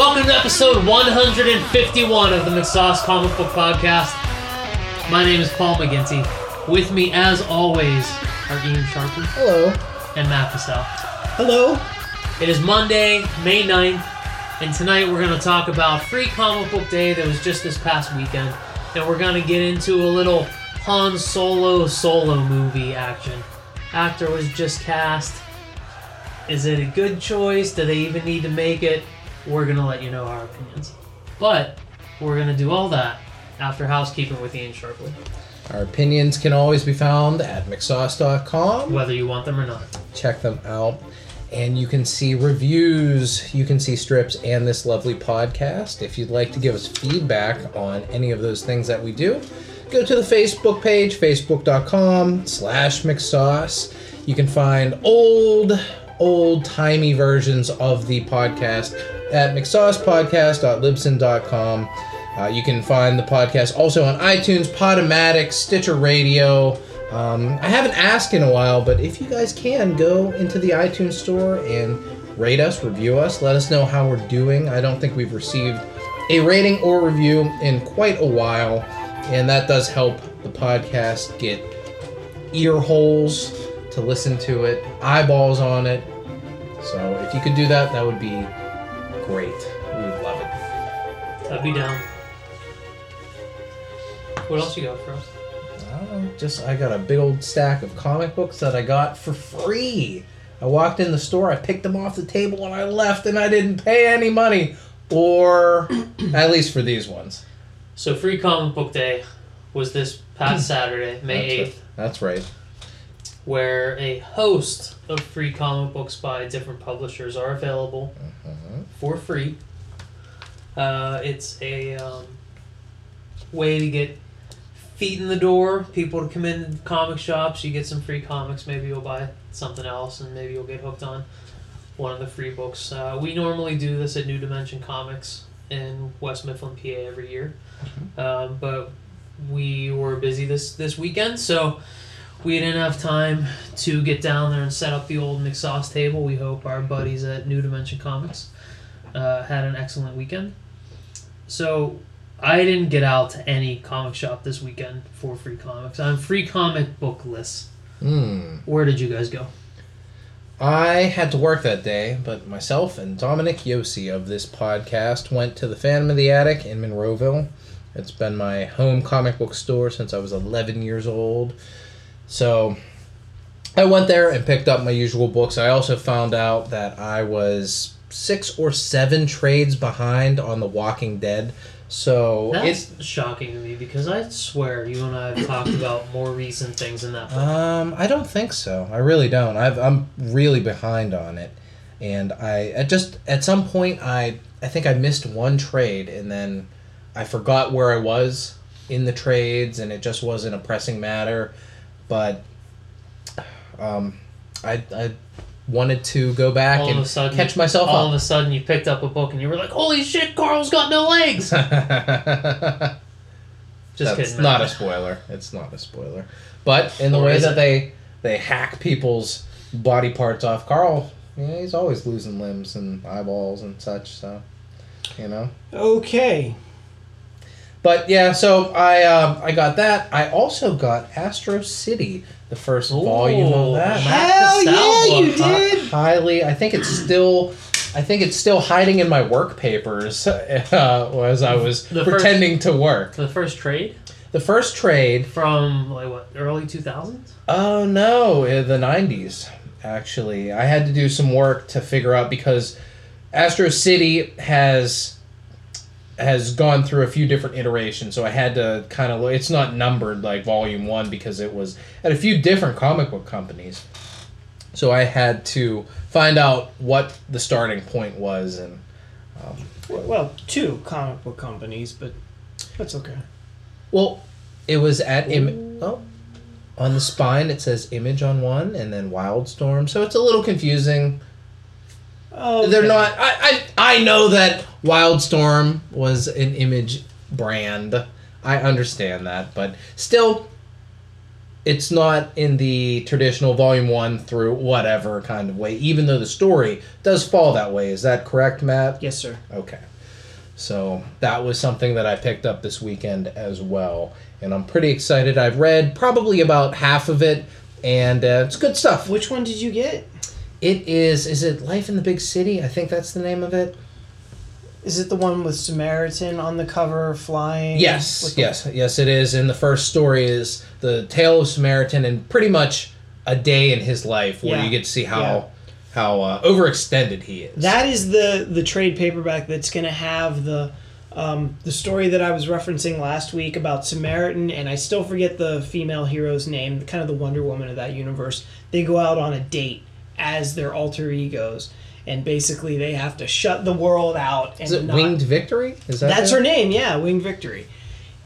Welcome to episode 151 of the Mixxsauce Comic Book Podcast. My name is Paul McGinty. With me, as always, are Ian Sharkey. Hello. And Matt Pistell. Hello. It is Monday, May 9th, and tonight we're going to talk about Free Comic Book Day that was just this past weekend, and we're going to get into a little Han Solo movie action. Actor was just cast. Is it a good choice? Do they even need to make it? We're going to let you know our opinions. But we're going to do all that after housekeeping with Ian Sharpley. Our opinions can always be found at mixxsauce.com. Whether you want them or not. Check them out. And you can see reviews, you can see strips, and this lovely podcast. If you'd like to give us feedback on any of those things that we do, go to the Facebook page, facebook.com/mixxsauce. You can find old-timey versions of the podcast at mixxsaucepodcast.libsyn.com. You can find the podcast also on iTunes, Podomatic, Stitcher Radio. I haven't asked in a while, but if you guys can, go into the iTunes store and rate us, review us, let us know how we're doing. I don't think we've received a rating or review in quite a while, and that does help the podcast get ear holes to listen to it, eyeballs on it. So if you could do that, that would be great. We would love it. I'd be down. What else you got for us? I don't know. I got a big old stack of comic books that I got for free. I walked in the store, I picked them off the table, and I left, and I didn't pay any money. Or, at least for these ones. So Free Comic Book Day was this past Saturday, May 8th. That's right. Where a host of free comic books by different publishers are available for free. It's a way to get feet in the door, people to come in comic shops, you get some free comics, maybe you'll buy something else, and maybe you'll get hooked on one of the free books. We normally do this at New Dimension Comics in West Mifflin, PA every year, but we were busy this weekend, so we didn't have time to get down there and set up the old Mixxsauce table. We hope our buddies at New Dimension Comics had an excellent weekend. So I didn't get out to any comic shop this weekend for free comics. I'm free comic bookless. Where did you guys go? I had to work that day, but myself and Dominic Yossi of this podcast went to the Phantom of the Attic in Monroeville. It's been my home comic book store since I was 11 years old. So I went there and picked up my usual books. I also found out that I was 6 or 7 trades behind on The Walking Dead. So it's shocking to me because I swear you and I have talked about more recent things in that book. I don't think so. I really don't. I'm really behind on it. And I just, at some point, I think I missed one trade and then I forgot where I was in the trades and it just wasn't a pressing matter. But I wanted to go back and catch myself up. All of a sudden you picked up a book and you were like, holy shit, Carl's got no legs! Just kidding. It's not a spoiler. It's not a spoiler. But in the way that they hack people's body parts off, Carl, he's always losing limbs and eyeballs and such, so, you know. Okay. But yeah, so I got that. I also got Astro City, the first volume of that. Hell yeah, you did! Highly, I think it's still hiding in my work papers as I was pretending to work. The first trade. The first trade from like what, early 2000s? Oh no, the 90s actually. I had to do some work to figure out because Astro City has gone through a few different iterations, so I had to kind of look. It's not numbered like volume 1 because it was at a few different comic book companies. So I had to find out what the starting point was, and well, 2 comic book companies, but that's okay. Well, it was at on the spine it says Image on one, and then Wildstorm. So it's a little confusing. Oh, okay. They're not. I know that Wildstorm was an Image brand. I understand that, but still, it's not in the traditional volume 1 through whatever kind of way, even though the story does fall that way. Is that correct, Matt? Yes, sir. Okay. So that was something that I picked up this weekend as well, and I'm pretty excited. I've read probably about half of it, and it's good stuff. Which one did you get? It is it Life in the Big City? I think that's the name of it. Is it the one with Samaritan on the cover flying? Yes, yes it is. And the first story is the tale of Samaritan and pretty much a day in his life where you get to see how overextended he is. That is the trade paperback that's going to have the story that I was referencing last week about Samaritan, and I still forget the female hero's name, kind of the Wonder Woman of that universe. They go out on a date as their alter egos, and basically they have to shut the world out. And is it Winged Victory? Is that that's her name? Yeah, Winged Victory.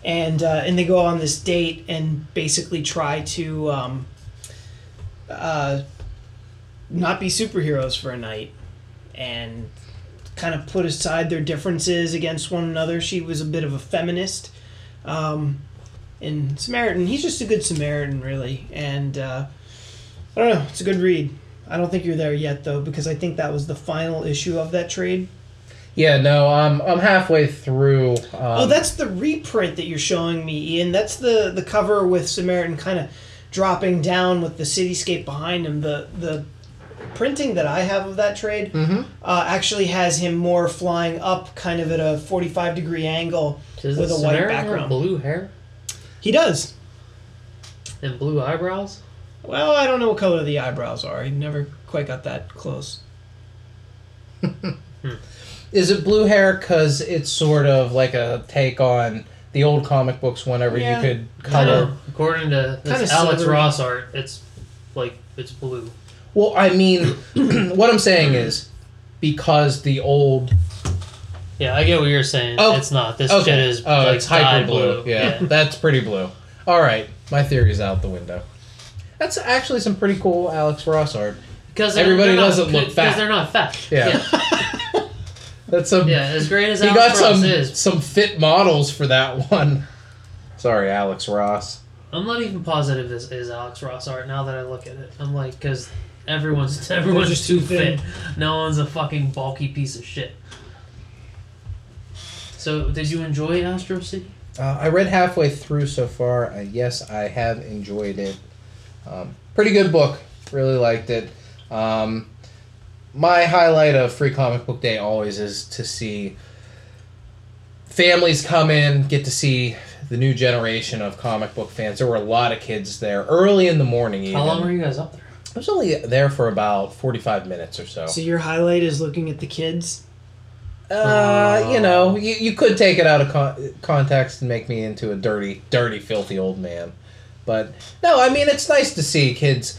And they go on this date and basically try to not be superheroes for a night and kind of put aside their differences against one another. She was a bit of a feminist. And Samaritan, he's just a good Samaritan, really. And I don't know, it's a good read. I don't think you're there yet, though, because I think that was the final issue of that trade. Yeah, no, I'm halfway through. Oh, that's the reprint that you're showing me, Ian. That's the cover with Samaritan kind of dropping down with the cityscape behind him. The printing that I have of that trade actually has him more flying up kind of at a 45-degree angle with a white background. Does Samaritan have blue hair? He does. And blue eyebrows? Well, I don't know what color the eyebrows are. I never quite got that close. Is it blue hair because it's sort of like a take on the old comic books whenever you could color? Kinda, according to this Alex Ross art, it's blue. Well, I mean, what I'm saying is because the old... Yeah, I get what you're saying. Oh, it's not. This shit is it's hyper blue. Yeah, that's pretty blue. All right, my theory's out the window. That's actually some pretty cool Alex Ross art. Because everybody doesn't look fat. Because they're not fat. Yeah. That's some. Yeah, as great as Alex Ross is. He got some fit models for that one. Sorry, Alex Ross. I'm not even positive this is Alex Ross art now that I look at it. I'm like, because everyone's just too fit. No one's a fucking bulky piece of shit. So, did you enjoy Astro City? I read halfway through so far. Yes, I have enjoyed it. Pretty good book. Really liked it. My highlight of Free Comic Book Day always is to see families come in, get to see the new generation of comic book fans. There were a lot of kids there early in the morning. How long were you guys up there? I was only there for about 45 minutes or so. So your highlight is looking at the kids? You know, you could take it out of context and make me into a dirty, dirty, filthy old man. But, no, I mean, it's nice to see kids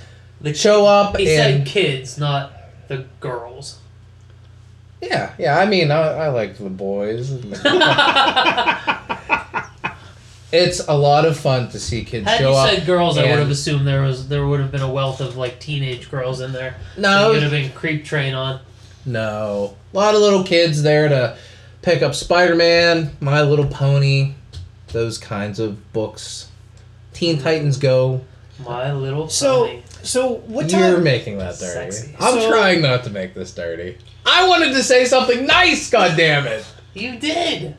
show up. He said kids, not the girls. Yeah, I mean, I liked the boys. It's a lot of fun to see kids show up. Had you said girls, I would have assumed there would have been a wealth of, like, teenage girls in there. No. It would have been creep train on. No. A lot of little kids there to pick up Spider-Man, My Little Pony, those kinds of books. Teen Titans Go. My Little Pony. So what time... You're making that dirty. Sexy. I'm trying not to make this dirty. I wanted to say something nice, goddammit! You did!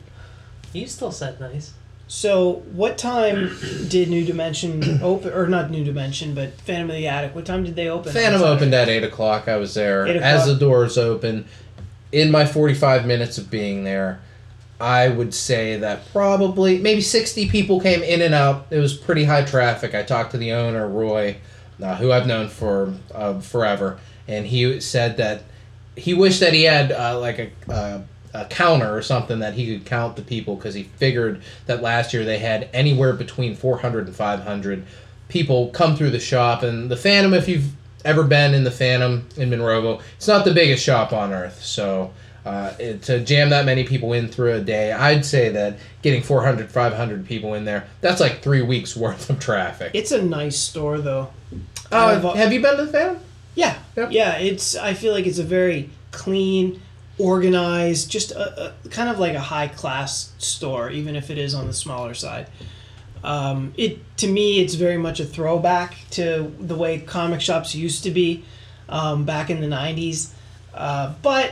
You still said nice. So what time did New Dimension open... Or not New Dimension, but Phantom of the Attic. What time did they open? Phantom opened at 8 o'clock. I was there. As the doors open, in my 45 minutes of being there... I would say that probably maybe 60 people came in and out. It was pretty high traffic. I talked to the owner, Roy, who I've known for forever, and he said that he wished that he had a counter or something that he could count the people, because he figured that last year they had anywhere between 400 and 500 people come through the shop. And the Phantom, if you've ever been in the Phantom in Monroeville, it's not the biggest shop on earth, so... to jam that many people in through a day, I'd say that getting 400, 500 people in there, that's like 3 weeks worth of traffic. It's a nice store, though. Have you been to the Phantom? Yeah. Yep. Yeah, I feel like it's a very clean, organized, just a kind of like a high-class store, even if it is on the smaller side. To me, it's very much a throwback to the way comic shops used to be back in the 90s. But...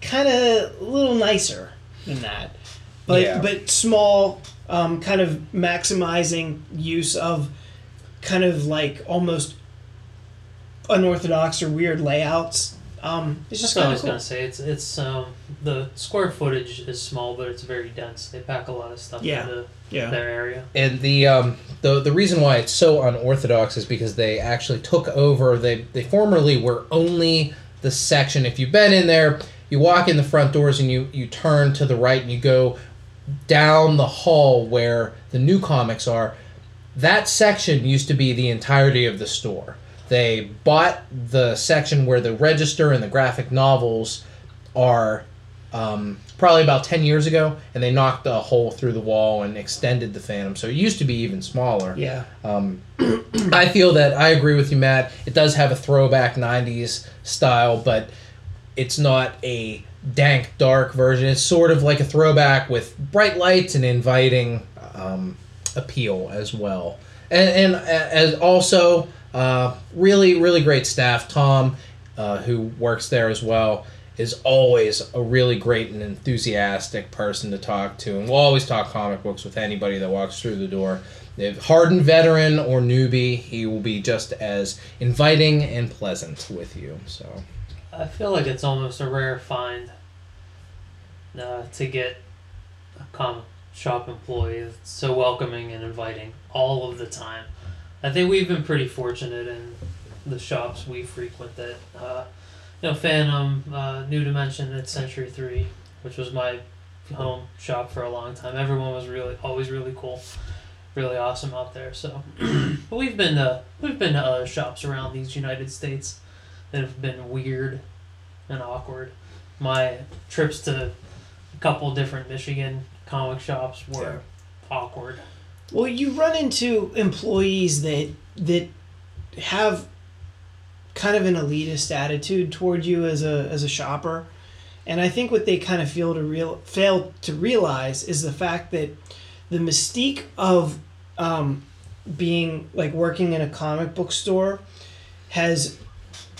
kind of a little nicer. than that. But yeah. But small, kind of maximizing use of kind of like almost unorthodox or weird layouts. It's just kind of cool. I was gonna say it's the square footage is small, but it's very dense. They pack a lot of stuff into their area. And the reason why it's so unorthodox is because they actually took over. They formerly were only the section. If you've been in there, you walk in the front doors and you turn to the right and you go down the hall where the new comics are. That section used to be the entirety of the store. They bought the section where the register and the graphic novels are probably about 10 years ago, and they knocked a hole through the wall and extended the Phantom. So it used to be even smaller. Yeah. I feel that I agree with you, Matt. It does have a throwback 90s style, but it's not a dank, dark version. It's sort of like a throwback with bright lights and inviting appeal as well. And as also... really, really great staff. Tom, who works there as well, is always a really great and enthusiastic person to talk to, and we'll always talk comic books with anybody that walks through the door. If hardened veteran or newbie, he will be just as inviting and pleasant with you. So, I feel like it's almost a rare find to get a comic shop employee that's so welcoming and inviting all of the time. I think we've been pretty fortunate in the shops we frequent that, Phantom, New Dimension at Century 3, which was my home shop for a long time. Everyone was always really cool, really awesome out there. So, but we've been to other shops around these United States that have been weird and awkward. My trips to a couple different Michigan comic shops were awkward. Well, you run into employees that have kind of an elitist attitude toward you as a shopper, and I think what they kind of fail to realize is the fact that the mystique of being like working in a comic book store has,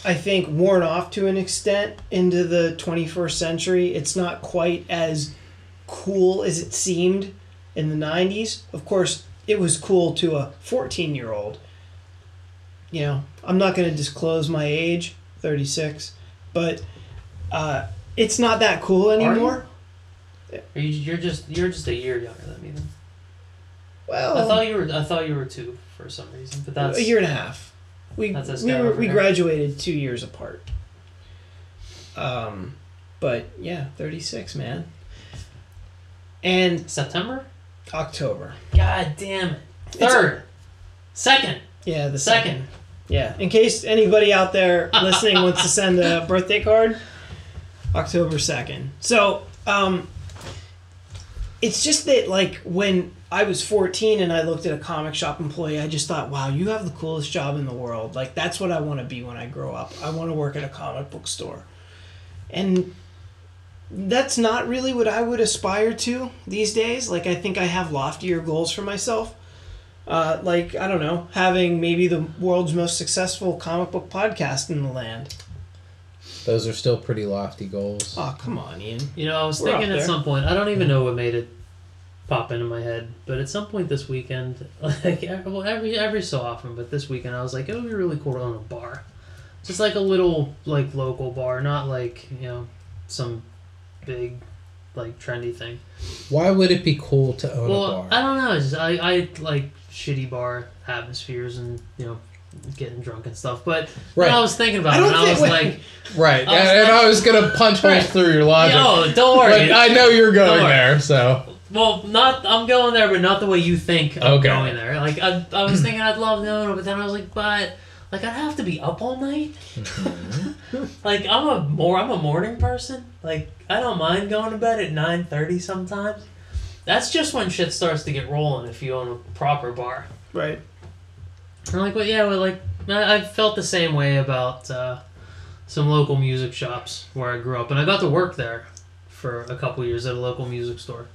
I think, worn off to an extent into the 21st century. It's not quite as cool as it seemed. In the 90s, of course, it was cool to a 14-year-old. You know, I'm not going to disclose my age, 36, but it's not that cool anymore. Are you? You're just a year younger than me. Then. Well, I thought you were two for some reason, but that's a year and a half. We graduated 2 years apart. But yeah, 36, man. And September. October. God damn it. Second. Yeah, the second. Yeah. In case anybody out there listening wants to send a birthday card, October 2nd. So, it's just that, like, when I was 14 and I looked at a comic shop employee, I just thought, wow, you have the coolest job in the world. Like, that's what I want to be when I grow up. I want to work at a comic book store. And... that's not really what I would aspire to these days. Like, I think I have loftier goals for myself. Like, I don't know, having maybe the world's most successful comic book podcast in the land. Those are still pretty lofty goals. Oh, come on, Ian. You know, I was thinking at some point, I don't even know what made it pop into my head, but at some point this weekend, like every so often, but this weekend I was like, it would be really cool to own a bar. Just like a little, like, local bar, not like, you know, some... big, like, trendy thing. Why would it be cool to own a bar? I don't know. It's just, I like shitty bar atmospheres and, you know, getting drunk and stuff. But right. I was thinking about it, and I was like... Right. I was going to punch right through your logic. No, don't worry. But I know you're going there, so... Well, I'm going there, but not the way you think I'm going there. Like, I was thinking I'd love to own it, but then I was like, but... like, I'd have to be up all night. Mm-hmm. Like, I'm a morning person. Like, I don't mind going to bed at 9:30 sometimes. That's just when shit starts to get rolling if you own a proper bar. Right. I'm like, well, yeah, like, I felt the same way about some local music shops where I grew up. And I got to work there for a couple years at a local music store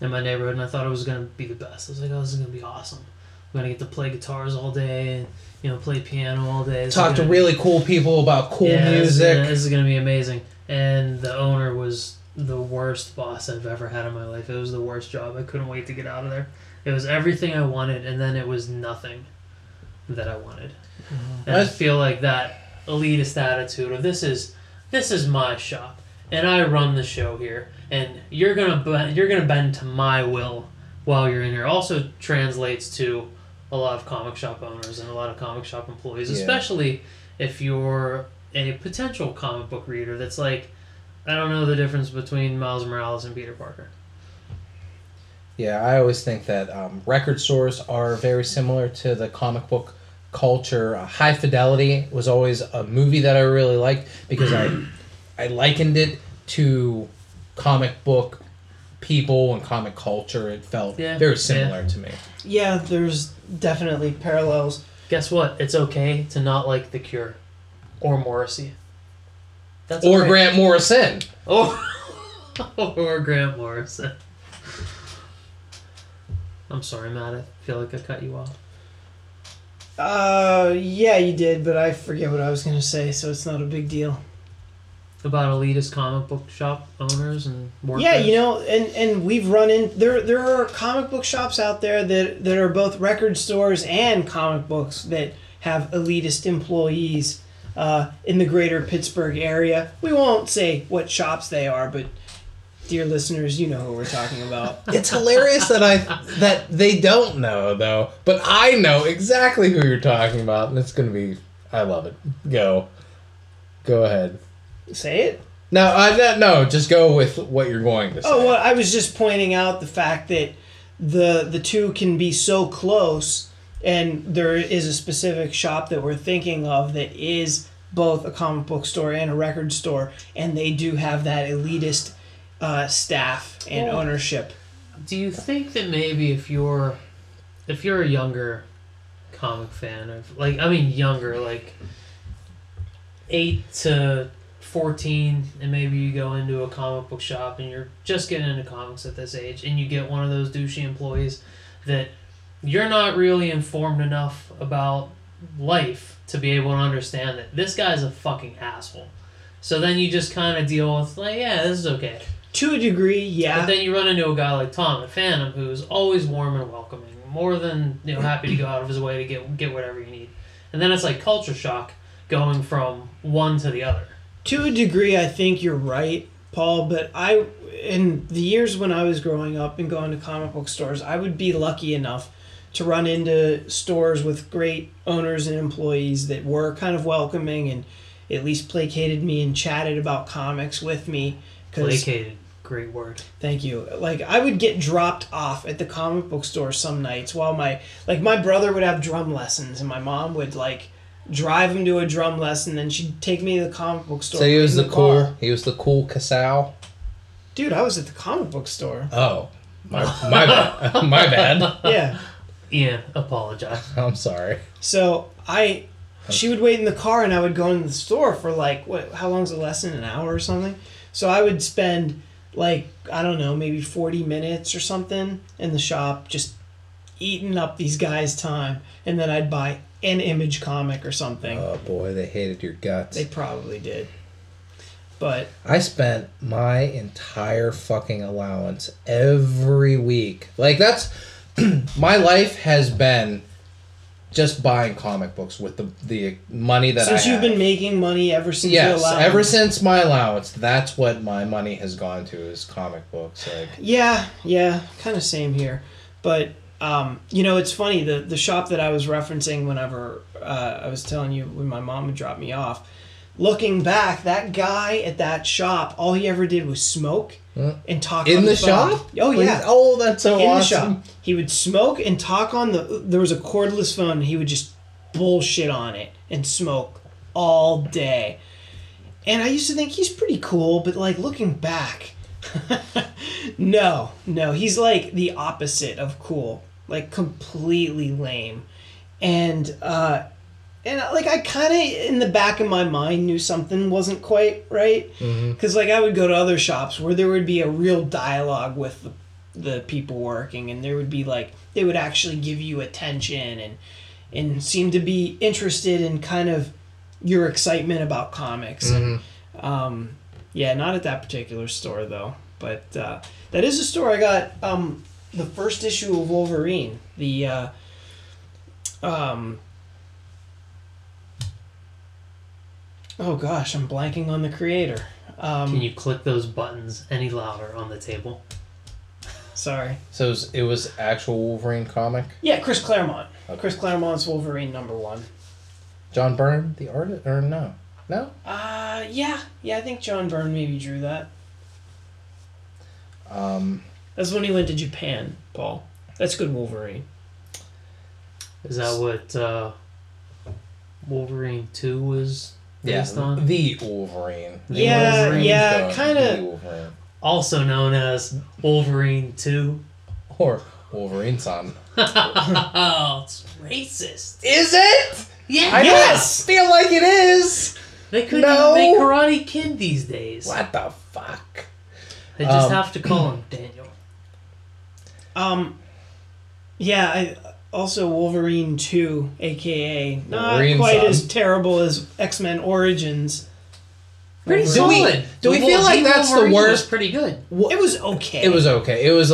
in my neighborhood, and I thought it was going to be the best. I was like, oh, this is going to be awesome. I'm going to get to play guitars all day and, you know, play piano all day. Talk to really cool people about cool music. This is going to be amazing. And the owner was the worst boss I've ever had in my life. It was the worst job. I couldn't wait to get out of there. It was everything I wanted, and then it was nothing that I wanted. Mm-hmm. And I feel like that elitist attitude of this is my shop, and I run the show here, and you're gonna bend to my will while you're in here. Also translates to a lot of comic shop owners and a lot of comic shop employees, yeah. Especially if you're a potential comic book reader that's like, I don't know the difference between Miles Morales and Peter Parker. Yeah, I always think that record stores are very similar to the comic book culture. High Fidelity was always a movie that I really liked because I likened it to comic book people and comic culture. It felt very similar to me. Yeah, there's definitely parallels. Guess what? It's okay to not like The Cure or Morrissey. That's or okay. Grant Morrison. Or Grant Morrison. I'm sorry, Matt. I feel like I cut you off. Yeah, you did, but I forget what I was going to say, so it's not a big deal. About elitist comic book shop owners and more. Yeah, you know, and we've run in... There are comic book shops out there that are both record stores and comic books that have elitist employees in the greater Pittsburgh area. We won't say what shops they are, but... Dear listeners, you know who we're talking about. It's hilarious that they don't know, though. But I know exactly who you're talking about, and it's going to be... I love it. Go ahead. Say it? No, just go with what you're going to say. Oh, well, I was just pointing out the fact that the two can be so close, and there is a specific shop that we're thinking of that is both a comic book store and a record store, and they do have that elitist... staff and ownership. Do you think that maybe if you're a younger comic fan of like 8 to 14, and maybe you go into a comic book shop and you're just getting into comics at this age, and you get one of those douchey employees that you're not really informed enough about life to be able to understand that this guy's a fucking asshole. So then you just kind of deal with this is okay. To a degree, yeah. But then you run into a guy like Tom at Phantom, who's always warm and welcoming, more than happy to go out of his way to get whatever you need. And then it's like culture shock going from one to the other. To a degree, I think you're right, Paul, but in the years when I was growing up and going to comic book stores, I would be lucky enough to run into stores with great owners and employees that were kind of welcoming and at least placated me and chatted about comics with me. Placated. Great word. Thank you. Like, I would get dropped off at the comic book store some nights while my brother would have drum lessons, and my mom would, drive him to a drum lesson, then she'd take me to the comic book store. So he was the cool Casal? Dude, I was at the comic book store. Oh. My bad. My bad. Yeah. Ian, apologize. I'm sorry. So, she would wait in the car, and I would go into the store for how long's a lesson? An hour or something? So I would spend I don't know, maybe 40 minutes or something in the shop just eating up these guys' time, and then I'd buy an Image comic or something. Oh boy, they hated your guts. They probably did. But I spent my entire fucking allowance every week. That's my life has been just buying comic books with the money that I have. Since you've been making money ever since your allowance. Yes, ever since my allowance. That's what my money has gone to, is comic books. Yeah, kind of same here. But, it's funny, the shop that I was referencing whenever I was telling you when my mom would drop me off, looking back, that guy at that shop, all he ever did was smoke and talk in on the shop. Oh yeah. Oh, that's so awesome. The shop. He would smoke and talk on there was a cordless phone, and he would just bullshit on it and smoke all day. And I used to think he's pretty cool, but looking back, no, he's the opposite of cool, completely lame. And I kind of, in the back of my mind, knew something wasn't quite right. Because, I would go to other shops where there would be a real dialogue with the people working. And there would be, they would actually give you attention and seem to be interested in kind of your excitement about comics. Mm-hmm. And, Yeah, not at that particular store, though. But that is a store. I got the first issue of Wolverine. The oh gosh, I'm blanking on the creator. Can you click those buttons any louder on the table? Sorry. So it was actual Wolverine comic? Yeah, Chris Claremont. Okay. Chris Claremont's Wolverine #1. John Byrne, the artist? Or no? No? Yeah. Yeah, I think John Byrne maybe drew that. That's when he went to Japan, Paul. That's good Wolverine. Is that what Wolverine 2 was based on? The Wolverine. Yeah, kind of. Also known as Wolverine 2. Or Wolverine Son. Oh, it's racist. Is it? Yeah. I don't feel like it is. They couldn't even make Karate Kid these days. What the fuck? They just have to call him Daniel. Yeah, also Wolverine 2, a.k.a. Wolverine Son. As terrible as X Men Origins. Pretty solid. Do we feel like that's the worst? Was pretty good. It was okay. It was okay. It was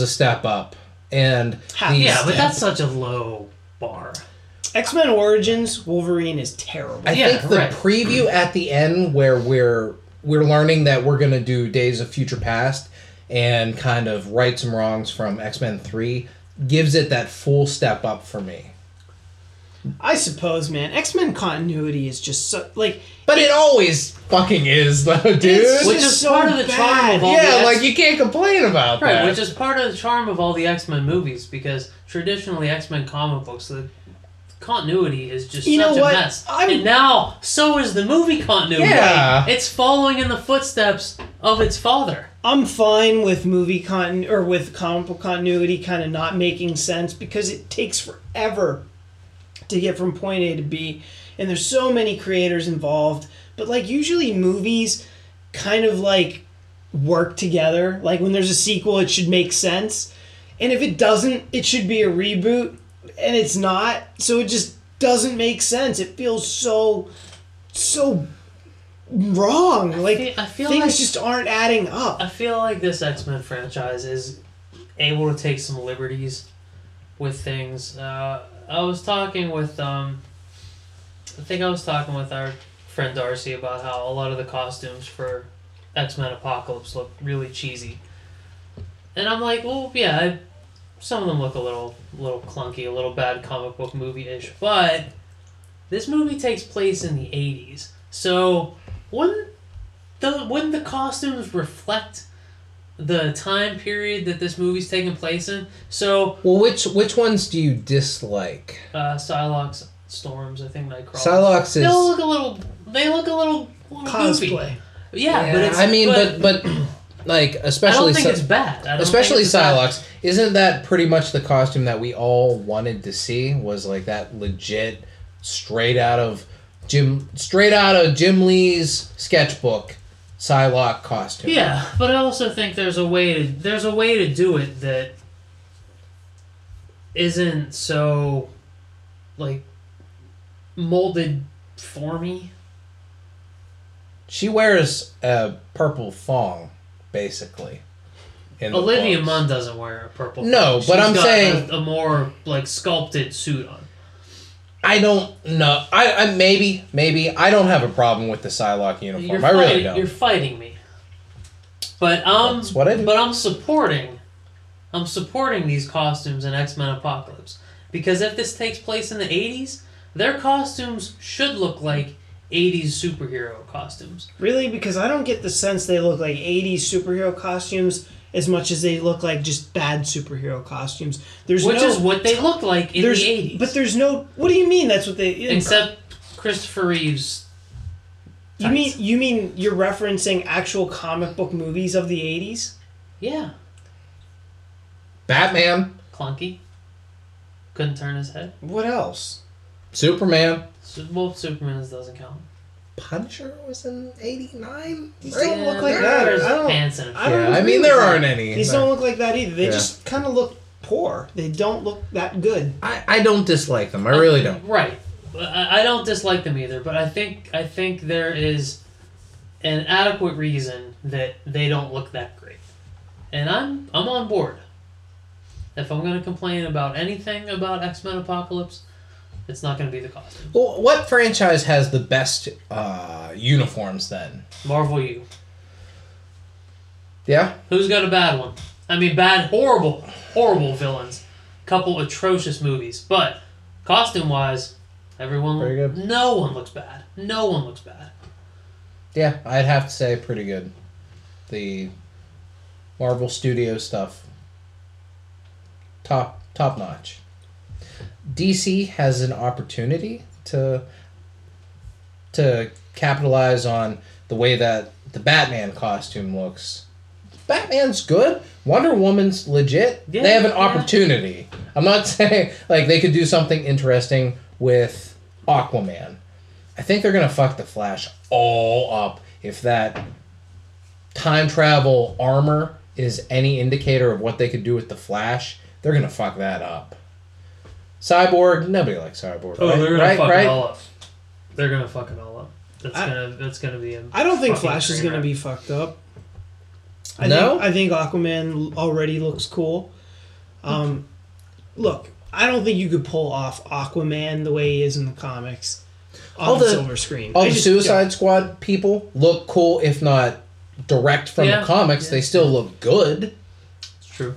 a step up, and but that's such a low bar. X Men Origins Wolverine is terrible. I think the preview at the end where we're learning that we're gonna do Days of Future Past and kind of right some wrongs from X Men 3 gives it that full step up for me. I suppose, man. X-Men continuity is just so... But it always fucking is, though, dude. Which is so part of the charm of all the X-Men. You can't complain about that. Right, which is part of the charm of all the X-Men movies, because traditionally X-Men comic books, the continuity is just such a mess. And now, so is the movie continuity. Yeah. It's following in the footsteps of its father. I'm fine with with comic book continuity kind of not making sense, because it takes forever to get from point A to B, and there's so many creators involved, but usually movies kind of work together. When there's a sequel, it should make sense, and if it doesn't, it should be a reboot, and it's not, so it just doesn't make sense. It feels so wrong. I feel things just aren't adding up. I feel like this X-Men franchise is able to take some liberties with things. I was talking with, I was talking with our friend Darcy about how a lot of the costumes for X-Men Apocalypse look really cheesy. And I'm like, well, yeah, some of them look a little clunky, a little bad comic book movie-ish, but this movie takes place in the 80s, so wouldn't the costumes reflect the time period that this movie's taking place in? So, well, which ones do you dislike? Psylocke's storms, I think Nightcrawler. Psylocke's they look a little cosplay. Yeah, but it's, I mean, but especially, I don't think it's bad. Especially Psylocke's. Bad. Isn't that pretty much the costume that we all wanted to see? Was that legit, straight out of Jim Lee's sketchbook Psylocke costume. Yeah, but I also think there's a way to do it that isn't so molded for me. She wears a purple thong, basically. Olivia Munn doesn't wear a purple thong. No, but I'm saying a more sculpted suit on. I don't know. I maybe I don't have a problem with the Psylocke uniform. I really don't. You're fighting me, but that's what I do. But I'm supporting these costumes in X-Men Apocalypse, because if this takes place in the 80s, their costumes should look like 80s superhero costumes. Really? Because I don't get the sense they look like 80s superhero costumes as much as they look like just bad superhero costumes. Which is what they look like in the 80s. But there's no... What do you mean that's what they... Except Christopher Reeve's... You mean you're referencing actual comic book movies of the 80s? Yeah. Batman. Clunky. Couldn't turn his head. What else? Superman. Superman doesn't count. Punisher was in 89? These don't look like that. I mean, there aren't any. These don't look like that either. They just kind of look poor. They don't look that good. I don't dislike them. I really don't. Right. I don't dislike them either, but I think there is an adequate reason that they don't look that great. And I'm on board. If I'm going to complain about anything about X-Men Apocalypse, it's not going to be the costume. Well, what franchise has the best uniforms then? Marvel U. Yeah? Who's got a bad one? I mean, bad, horrible, horrible villains. Couple atrocious movies. But costume-wise, everyone... Pretty good. No one looks bad. No one looks bad. Yeah, I'd have to say pretty good. The Marvel Studios stuff. Top notch. DC has an opportunity to capitalize on the way that the Batman costume looks. Batman's good. Wonder Woman's legit. Yeah, they have an opportunity. I'm not saying like they could do something interesting with Aquaman. I think they're gonna fuck the Flash all up if that time travel armor is any indicator of what they could do with the Flash. They're gonna fuck that up. Cyborg, nobody likes Cyborg. Oh, right? They're gonna fuck it all up. They're gonna fuck it all up. That's gonna be. I don't think Flash is gonna be fucked up. I think Aquaman already looks cool. Look, I don't think you could pull off Aquaman the way he is in the comics on the silver screen. All the Suicide Squad people look cool, if not direct from the comics. Yeah. They still look good. It's true.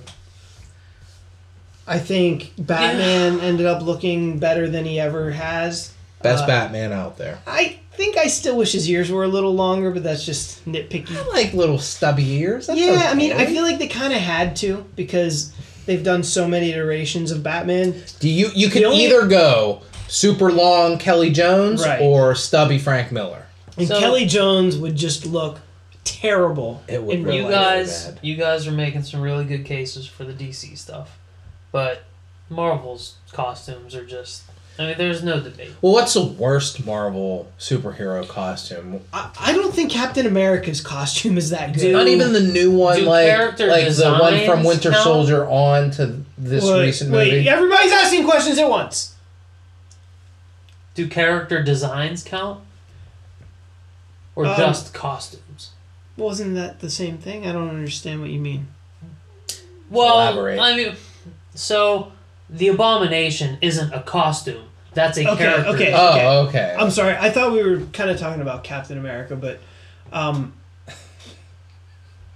I think Batman ended up looking better than he ever has. Best Batman out there. I think I still wish his ears were a little longer, but that's just nitpicky. I like little stubby ears. That's okay. I mean, I feel like they kind of had to because they've done so many iterations of Batman. You can either go super long Kelly Jones or stubby Frank Miller. And so, Kelly Jones would just look terrible. It would. And you guys are making some really good cases for the DC stuff. But Marvel's costumes are just... I mean, there's no debate. Well, what's the worst Marvel superhero costume? I don't think Captain America's costume is that good. Not even the new one, like the one from Winter Soldier on to this recent movie. Wait, everybody's asking questions at once. Do character designs count? Or just costumes? Wasn't that the same thing? I don't understand what you mean. Well, elaborate. I mean... So, the Abomination isn't a costume. That's a character. Okay. I'm sorry. I thought we were kind of talking about Captain America, but...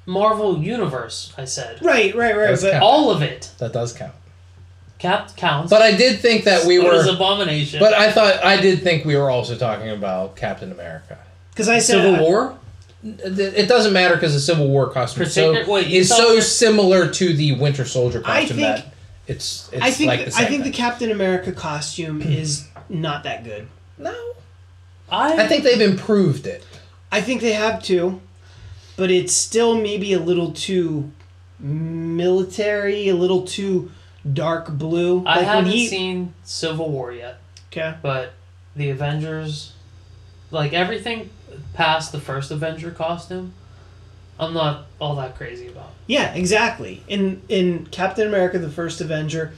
Marvel Universe, I said. Right. But count. All of it. That does count. Counts. But I did think that we were... It was Abomination. But I did think we were also talking about Captain America. Because I said... Civil War? It doesn't matter because the Civil War costume is so similar to the Winter Soldier costume that... It's I think the Captain America costume is not that good. No. I think they've improved it. I think they have too. But it's still maybe a little too military, a little too dark blue. Like I haven't seen Civil War yet. Okay. But the Avengers, like everything past the first Avenger costume, I'm not all that crazy about. Yeah, exactly. In Captain America, The First Avenger,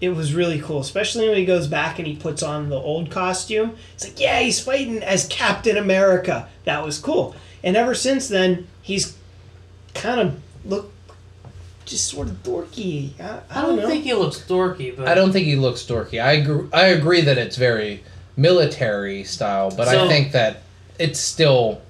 it was really cool, especially when he goes back and he puts on the old costume. It's like, yeah, he's fighting as Captain America. That was cool. And ever since then, he's kind of looked just sort of dorky. I don't know. Think he looks dorky, but I don't think he looks dorky. I agree that it's very military style, but I think that it's still...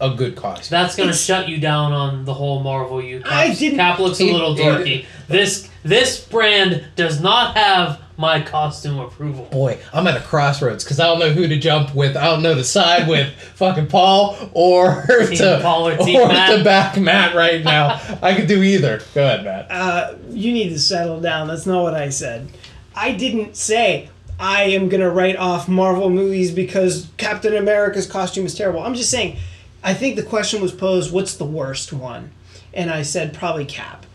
a good costume. That's going to shut you down on the whole Marvel U. Cap looks a little dorky. This brand does not have my costume approval. Boy, I'm at a crossroads because I don't know who to jump with. I don't know to side with fucking Paul or to back Matt right now. I could do either. Go ahead, Matt. You need to settle down. That's not what I said. I didn't say... I am going to write off Marvel movies because Captain America's costume is terrible. I'm just saying... I think the question was posed, what's the worst one? And I said probably Cap.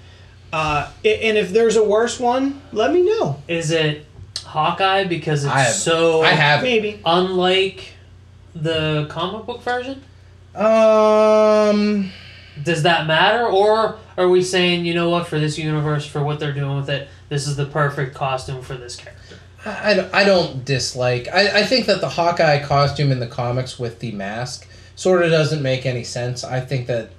And if there's a worse one, let me know. Is it Hawkeye because it's unlike the comic book version? Does that matter? Or are we saying, you know what, for this universe, for what they're doing with it, this is the perfect costume for this character? I don't dislike. I think that the Hawkeye costume in the comics with the mask sort of doesn't make any sense. I think that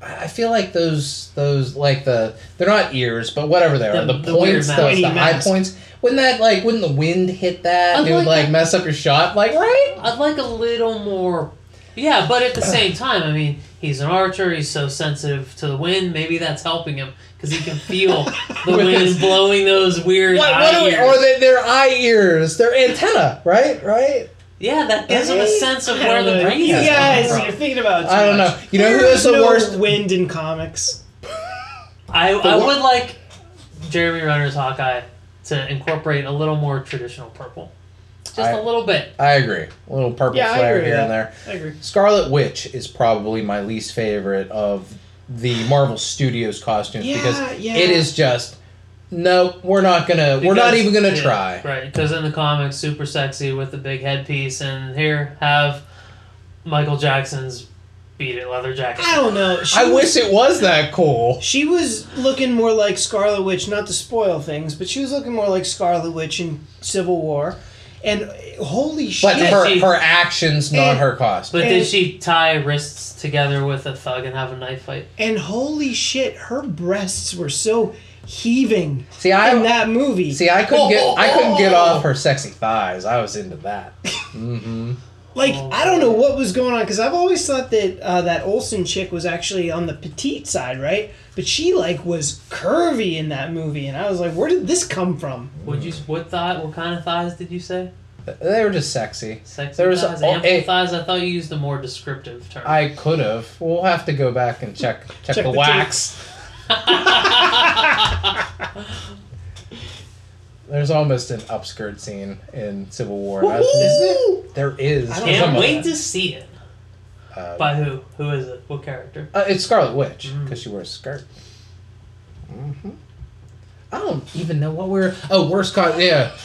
I feel like those like they're not ears, but whatever they are, the points, the high points. Wouldn't that like wouldn't the wind hit that? It would like mess up your shot, like right? I'd like a little more. Yeah, but at the same time, I mean, he's an archer. He's so sensitive to the wind. Maybe that's helping him because he can feel the wind blowing those weird eye ears. Or their eye ears, their antenna, right? Right. Yeah, that gives him a sense of where the breeze is coming from. You're thinking about it too much. I don't know. You know who is the worst wind in comics? I would like Jeremy Renner's Hawkeye to incorporate a little more traditional purple. Just a little bit. I agree. A little purple flair here and there. I agree. Scarlet Witch is probably my least favorite of the Marvel Studios costumes because it is just no, we're not gonna. Because, we're not even gonna try. Right, because in the comics, super sexy with the big headpiece, and here have Michael Jackson's beat it leather jacket. I don't know. I wish it was that cool. She was looking more like Scarlet Witch, not to spoil things, but she was looking more like Scarlet Witch in Civil War. And holy shit! But her actions, not her cost. But did she tie wrists together with a thug and have a knife fight? And holy shit, her breasts were so heaving in that movie. See, I couldn't get off her sexy thighs. I was into that. Mm-hmm. Like I don't know what was going on because I've always thought that that Olsen chick was actually on the petite side, right? But she like was curvy in that movie, and I was like, where did this come from? What kind of thighs did you say? They were just sexy. Sexy thighs, ample thighs. I thought you used a more descriptive term. I could have. We'll have to go back and check the wax. There's almost an upskirt scene in Civil War. Is it? There is. I can't wait to see it. By who? Who is it? What character? It's Scarlet Witch because she wears a skirt. Mm-hmm. I don't even know what we're. Oh, worst cause. Yeah.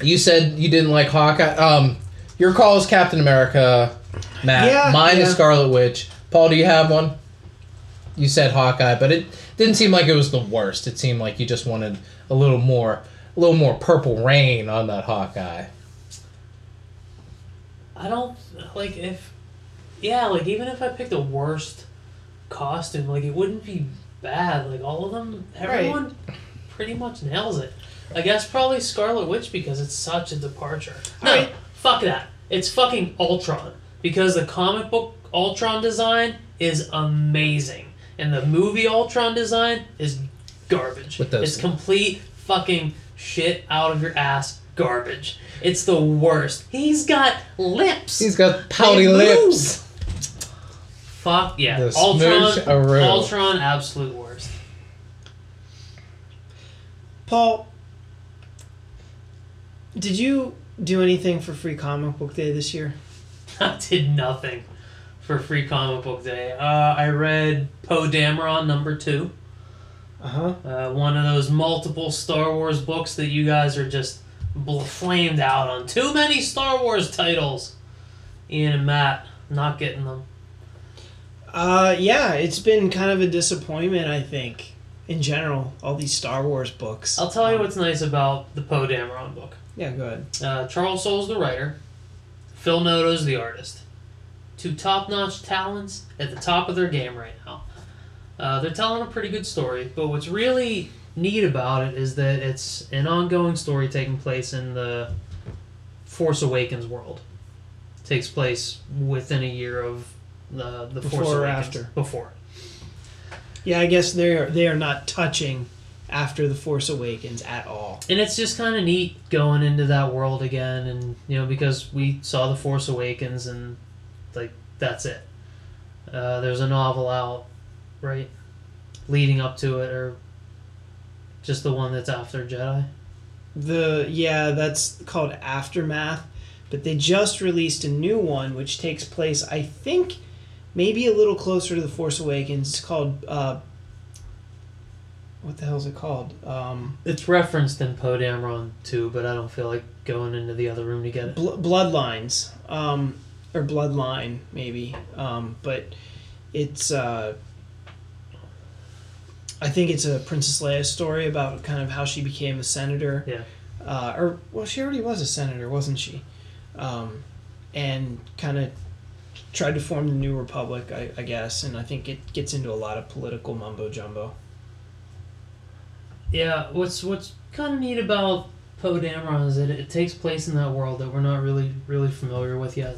You said you didn't like Hawkeye. Your call is Captain America, Matt. Yeah, Mine is Scarlet Witch. Paul, do you have one? You said Hawkeye, but it didn't seem like it was the worst. It seemed like you just wanted a little more purple rain on that Hawkeye. I don't like even if I picked the worst costume, like it wouldn't be bad. Like all of them, everyone pretty much nails it. I guess probably Scarlet Witch because it's such a departure. No, fuck that. It's fucking Ultron because the comic book Ultron design is amazing and the movie Ultron design is garbage. It's complete fucking shit out of your ass garbage. It's the worst. He's got lips. He's got pouty lips. Fuck yeah. Ultron, absolute worst. Paul, did you do anything for Free Comic Book Day this year? I did nothing for Free Comic Book Day. I read Poe Dameron #2. One of those multiple Star Wars books that you guys are just flamed out on. Too many Star Wars titles. Ian and Matt not getting them. Yeah, it's been kind of a disappointment, I think, in general, all these Star Wars books. I'll tell you what's nice about the Poe Dameron book. Yeah, go ahead. Charles Soule's the writer. Phil Noto's the artist. Two top-notch talents at the top of their game right now. They're telling a pretty good story, but what's really neat about it is that it's an ongoing story taking place in the Force Awakens world. It takes place within a year of the Force Awakens. Before or after? Before. Yeah, I guess they are not touching after the Force Awakens at all. And it's just kind of neat going into that world again, and you know because we saw the Force Awakens and like that's it. There's a novel out. Right, leading up to it, or just the one that's after Jedi. That's called Aftermath, but they just released a new one which takes place, I think, maybe a little closer to the Force Awakens. It's called what the hell is it called? It's referenced in Poe Dameron too, but I don't feel like going into the other room to get it. Bloodlines, or Bloodline maybe, but it's. I think it's a Princess Leia story about kind of how she became a senator. Yeah. She already was a senator, wasn't she? And kind of tried to form the New Republic, I guess, and I think it gets into a lot of political mumbo jumbo. Yeah, what's kind of neat about Poe Dameron is that it takes place in that world that we're not really familiar with yet.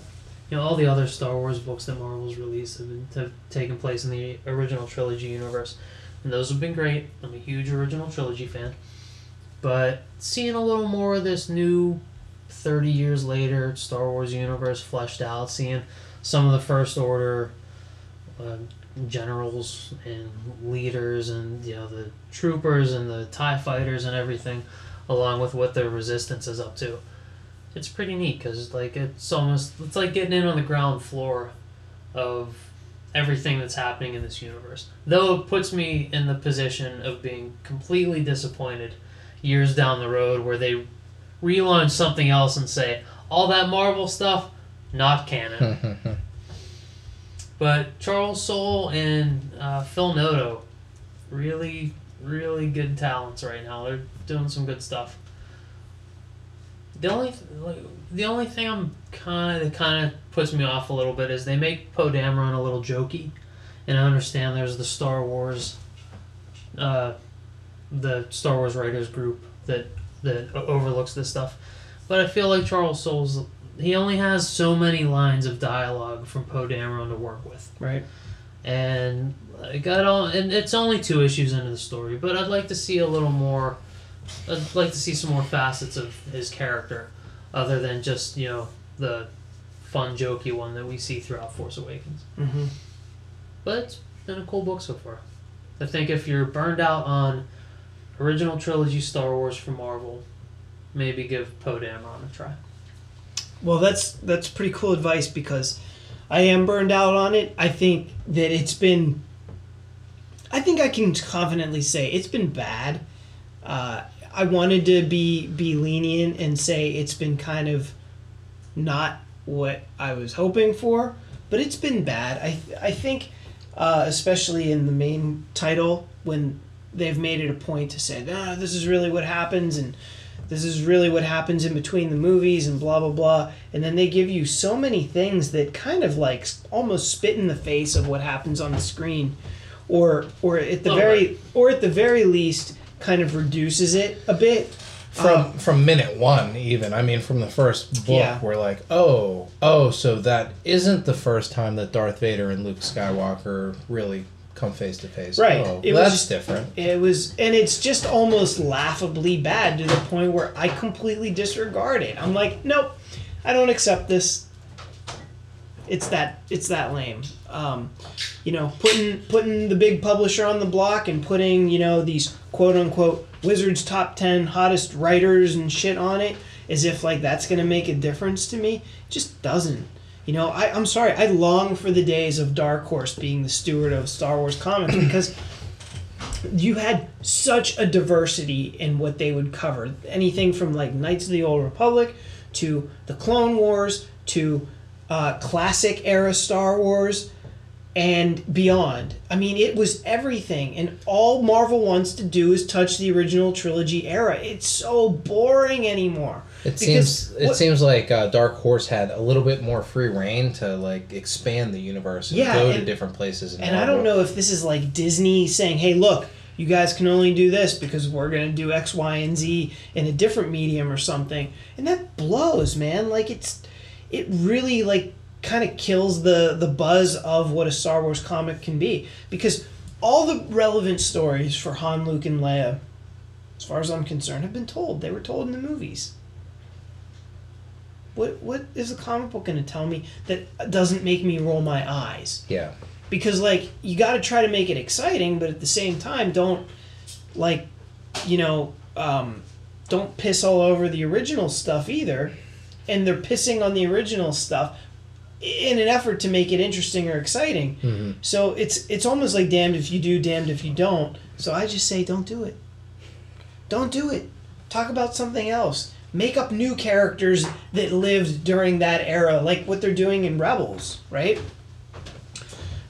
You know, all the other Star Wars books that Marvel's released have taken place in the original trilogy universe, and those have been great. I'm a huge original trilogy fan. But seeing a little more of this new 30 years later Star Wars universe fleshed out, seeing some of the First Order generals and leaders and, you know, the troopers and the TIE fighters and everything, along with what the Resistance is up to. It's pretty neat because, like, it's like getting in on the ground floor of everything that's happening in this universe. Though it puts me in the position of being completely disappointed years down the road where they relaunch something else and say, all that Marvel stuff, not canon. But Charles Soule and Phil Noto, really good talents right now. They're doing some good stuff. The only thing that kind of puts me off a little bit is they make Poe Dameron a little jokey, and I understand there's the Star Wars, writers group that overlooks this stuff, but I feel like Charles Soule's, he only has so many lines of dialogue from Poe Dameron to work with, right? And and it's only 2 issues into the story, but I'd like to see a little more. I'd like to see some more facets of his character other than just, you know, the fun, jokey one that we see throughout Force Awakens. Mm-hmm. But it's been a cool book so far. I think if you're burned out on original trilogy Star Wars from Marvel, maybe give Poe Dameron a try. Well, that's pretty cool advice because I am burned out on it. I think that I think I can confidently say it's been bad. I wanted to be lenient and say it's been kind of not what I was hoping for, but it's been bad. I think, especially in the main title, when they've made it a point to say, this is really what happens, and this is really what happens in between the movies, and blah, blah, blah. And then they give you so many things that kind of like almost spit in the face of what happens on the screen, or at the very least, kind of reduces it a bit from minute one, even. I mean, from the first book, yeah. We're like, oh, so that isn't the first time that Darth Vader and Luke Skywalker really come face to face, right? Oh, that's different. It was, and it's just almost laughably bad to the point where I completely disregard it. I'm like, nope, I don't accept this. It's that lame. You know, putting the big publisher on the block and putting, you know, these quote-unquote Wizards Top 10 hottest writers and shit on it as if, like, that's going to make a difference to me. It just doesn't. You know, I'm sorry. I long for the days of Dark Horse being the steward of Star Wars comics because you had such a diversity in what they would cover. Anything from, like, Knights of the Old Republic to the Clone Wars to classic era Star Wars and beyond. I mean, it was everything, and all Marvel wants to do is touch the original trilogy era. It's so boring anymore. It seems like Dark Horse had a little bit more free reign to, like, expand the universe and to different places. And I don't know if this is like Disney saying, "Hey, look, you guys can only do this because we're going to do X, Y, and Z in a different medium or something." And that blows, man. Like, it really, like, kind of kills the buzz of what a Star Wars comic can be. Because all the relevant stories for Han, Luke, and Leia, as far as I'm concerned, have been told. They were told in the movies. What is the comic book going to tell me that doesn't make me roll my eyes? Yeah. Because, like, you got to try to make it exciting, but at the same time, don't, like, you know, don't piss all over the original stuff either. And they're pissing on the original stuff in an effort to make it interesting or exciting. Mm-hmm. So it's almost like damned if you do, damned if you don't. So I just say don't do it. Don't do it. Talk about something else. Make up new characters that lived during that era, like what they're doing in Rebels, right?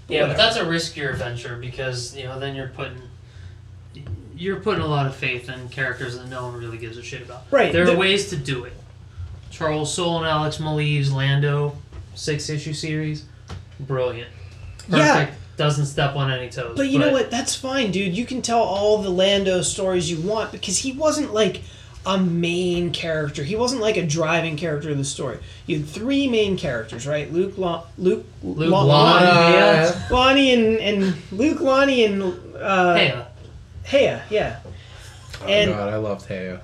Yeah, but that's a riskier venture because, you know, then you're putting a lot of faith in characters that no one really gives a shit about. Right. There are ways to do it. Charles Soule and Alex Maleev's Lando 6-issue series. brilliant. Perfect. Yeah. Doesn't step on any toes. But you know what? That's fine, dude. You can tell all the Lando stories you want because he wasn't like a main character. He wasn't like a driving character of the story. You had three main characters, right? Luke, Lonnie, and Hea. Hea, yeah. Oh, and, God, I loved Hea.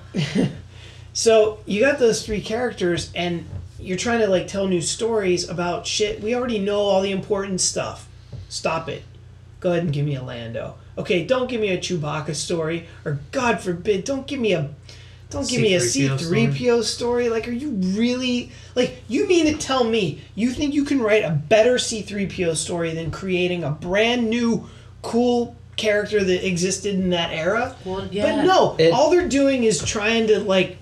So you got those three characters, and you're trying to like tell new stories about shit. We already know all the important stuff. Stop it. Go ahead and give me a Lando. Okay, don't give me a Chewbacca story, or God forbid, don't give me a C-3PO story. Like, are you really, like, you mean to tell me you think you can write a better C-3PO story than creating a brand new cool character that existed in that era? Well, yeah. But no, all they're doing is trying to like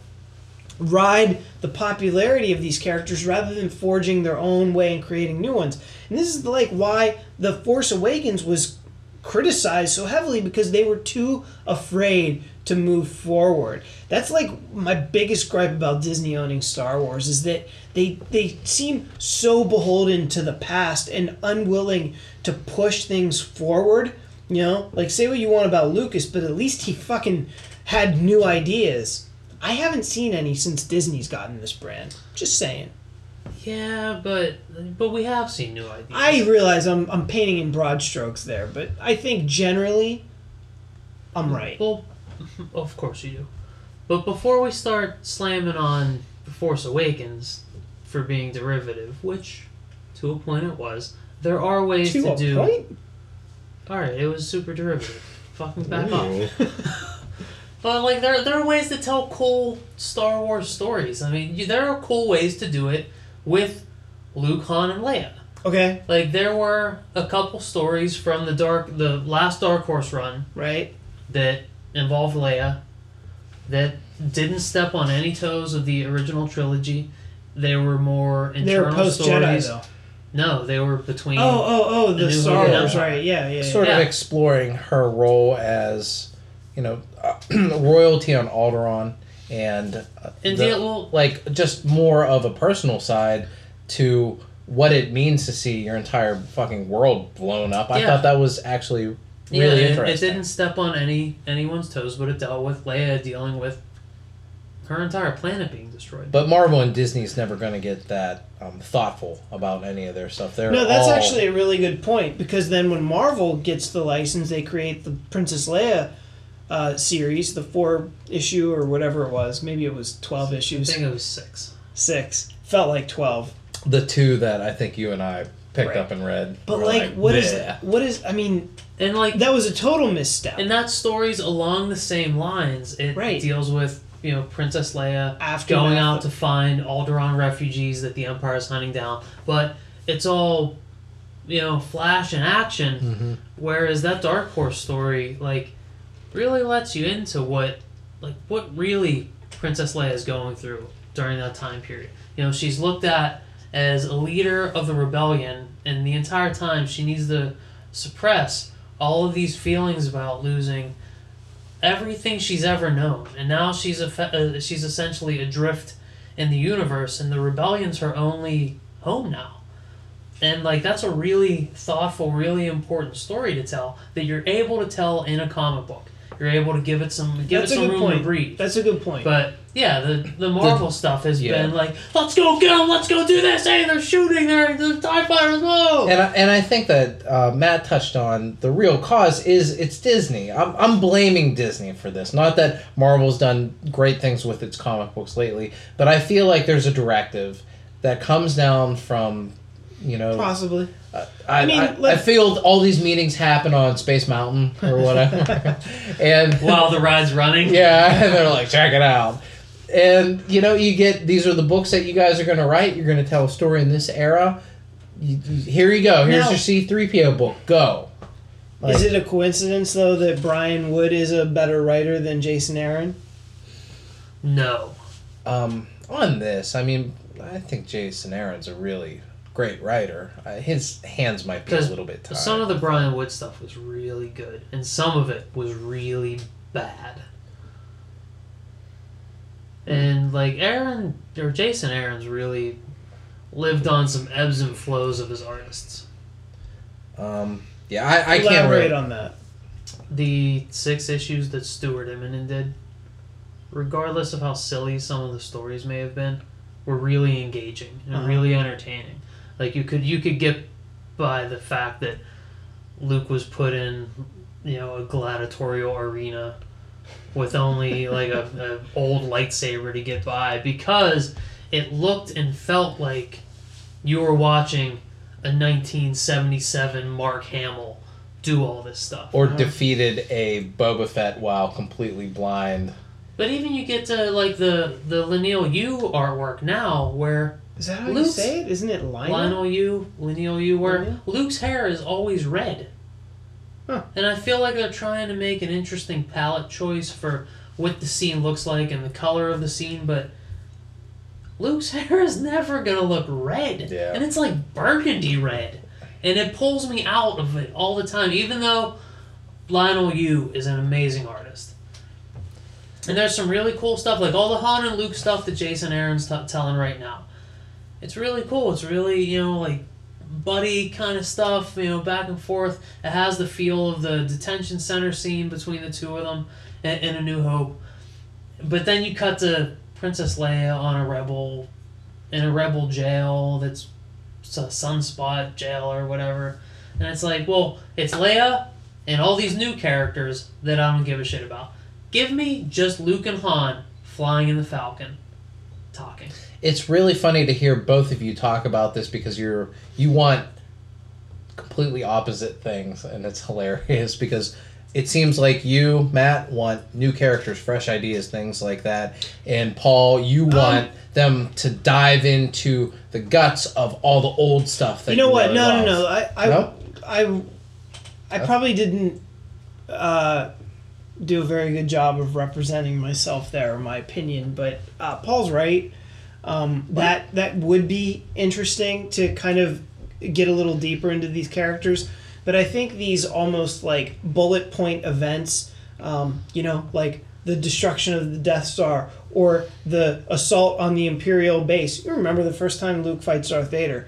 ride the popularity of these characters rather than forging their own way and creating new ones. And this is like why The Force Awakens was criticized so heavily, because they were too afraid to move forward. That's like my biggest gripe about Disney owning Star Wars, is that they seem so beholden to the past and unwilling to push things forward. You know, like, say what you want about Lucas, but at least he fucking had new ideas. I haven't seen any since Disney's gotten this brand. Just saying. Yeah, but we have seen new ideas. I realize I'm painting in broad strokes there, but I think generally I'm right. Well, of course you do. But before we start slamming on The Force Awakens for being derivative, which to a point it was, there are ways to do... To a point? All right, it was super derivative. Fucking back off. But, like, there are ways to tell cool Star Wars stories. I mean, there are cool ways to do it with Luke, Han, and Leia. Okay. Like, there were a couple stories from the last Dark Horse run. Right. That involved Leia, that didn't step on any toes of the original trilogy. They were more internal stories. They were post-Jedi, though. No, they were between... Oh, the Star Wars, right, yeah. Sort of exploring her role as... You know, royalty on Alderaan, and just more of a personal side to what it means to see your entire fucking world blown up. I thought that was actually really interesting. It didn't step on anyone's toes, but it dealt with Leia dealing with her entire planet being destroyed. But Marvel and Disney's never going to get that thoughtful about any of their stuff. That's actually a really good point, because then when Marvel gets the license, they create the Princess Leia series, the 4-issue or whatever it was. Maybe it was 12 issues. I think it was 6. 6. Felt like 12. The two that I think you and I picked up and read. But like what is I mean, and like that was a total misstep. And that story's along the same lines. It deals with, you know, Princess Leia going out to find Alderaan refugees that the Empire is hunting down. But it's all, you know, flash and action. Mm-hmm. Whereas that Dark Horse story, like, really lets you into what really Princess Leia is going through during that time period. You know, she's looked at as a leader of the rebellion, and the entire time she needs to suppress all of these feelings about losing everything she's ever known. And now she's essentially adrift in the universe, and the rebellion's her only home now. And, like, that's a really thoughtful, really important story to tell that you're able to tell in a comic book. You're able to give it some room to breathe. That's a good point. But yeah, the Marvel stuff has been like, let's go get them, let's go do this. Hey, they're shooting, they're TIE fighters. Whoa! And I think that Matt touched on the real cause is it's Disney. I'm blaming Disney for this. Not that Marvel's done great things with its comic books lately, but I feel like there's a directive that comes down from, you know, possibly. I feel all these meetings happen on Space Mountain or whatever, and while the ride's running, and they're like, check it out. And you know, you get these are the books that you guys are going to write. You're going to tell a story in this era. Here you go. Here's your C-3PO book. Go. Like, is it a coincidence though that Brian Wood is a better writer than Jason Aaron? No. On this, I mean, I think Jason Aaron's a really great writer. His hands might be a little bit tired. Some of the Brian Wood stuff was really good, and some of it was really bad. And like Jason Aaron's really lived on some ebbs and flows of his artists. Yeah, I can't elaborate on that. The 6 issues that Stuart Immonen did, regardless of how silly some of the stories may have been, were really engaging and really entertaining. Like, you could get by the fact that Luke was put in, you know, a gladiatorial arena with only like an old lightsaber to get by, because it looked and felt like you were watching a 1977 Mark Hamill do all this stuff. Or defeated a Boba Fett while completely blind. But even you get to like the Lionel Yu artwork now, where is that how Luke's, you say it? Isn't it Lionel? Lionel Yu, where Luke's hair is always red. Huh. And I feel like they're trying to make an interesting palette choice for what the scene looks like and the color of the scene, but Luke's hair is never going to look red. Yeah. And it's like burgundy red. And it pulls me out of it all the time, even though Lionel Yu is an amazing artist. And there's some really cool stuff, like all the Han and Luke stuff that Jason Aaron's telling right now. It's really cool. It's really, you know, like buddy kind of stuff, you know, back and forth. It has the feel of the detention center scene between the two of them in A New Hope. But then you cut to Princess Leia in a rebel jail that's a Sunspot jail or whatever. And it's like, well, it's Leia and all these new characters that I don't give a shit about. Give me just Luke and Han flying in the Falcon talking. It's really funny to hear both of you talk about this because you want completely opposite things, and it's hilarious because it seems like you, Matt, want new characters, fresh ideas, things like that. And Paul, you want them to dive into the guts of all the old stuff that you know you what? Really no, love. No. I probably didn't do a very good job of representing myself there, my opinion, but Paul's right. That would be interesting to kind of get a little deeper into these characters. But I think these almost like bullet point events, you know, like the destruction of the Death Star or the assault on the Imperial base. You remember the first time Luke fights Darth Vader.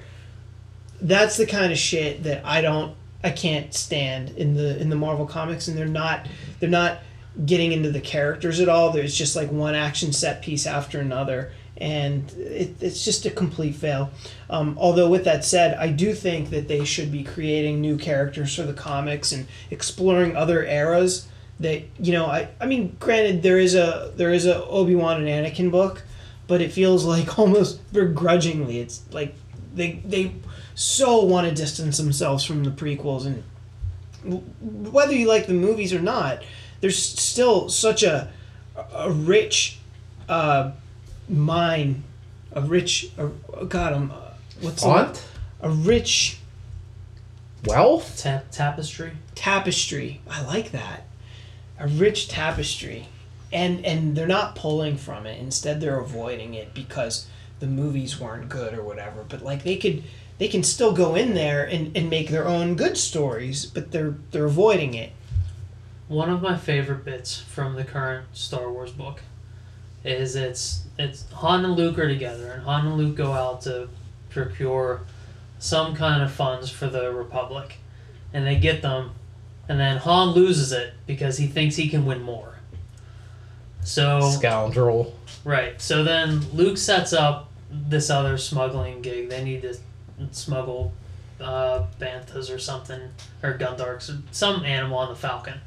That's the kind of shit that I can't stand in the Marvel comics, and they're not getting into the characters at all. There's just like one action set piece after another. And it's just a complete fail. Although with that said, I do think that they should be creating new characters for the comics and exploring other eras. That, you know, I mean, granted, there is a Obi-Wan and Anakin book, but it feels like almost begrudgingly. It's like they so want to distance themselves from the prequels, and whether you like the movies or not, there's still such a rich. A rich wealth? Tapestry. I like that. A rich tapestry. And they're not pulling from it. Instead, they're avoiding it because the movies weren't good or whatever. But like they can still go in there and make their own good stories, but they're avoiding it. One of my favorite bits from the current Star Wars book is it's Han and Luke are together, and Han and Luke go out to procure some kind of funds for the Republic, and they get them, and then Han loses it because he thinks he can win more. So scoundrel. Right. So then Luke sets up this other smuggling gig. They need to smuggle banthas or something, or gundarks, or some animal on the Falcon.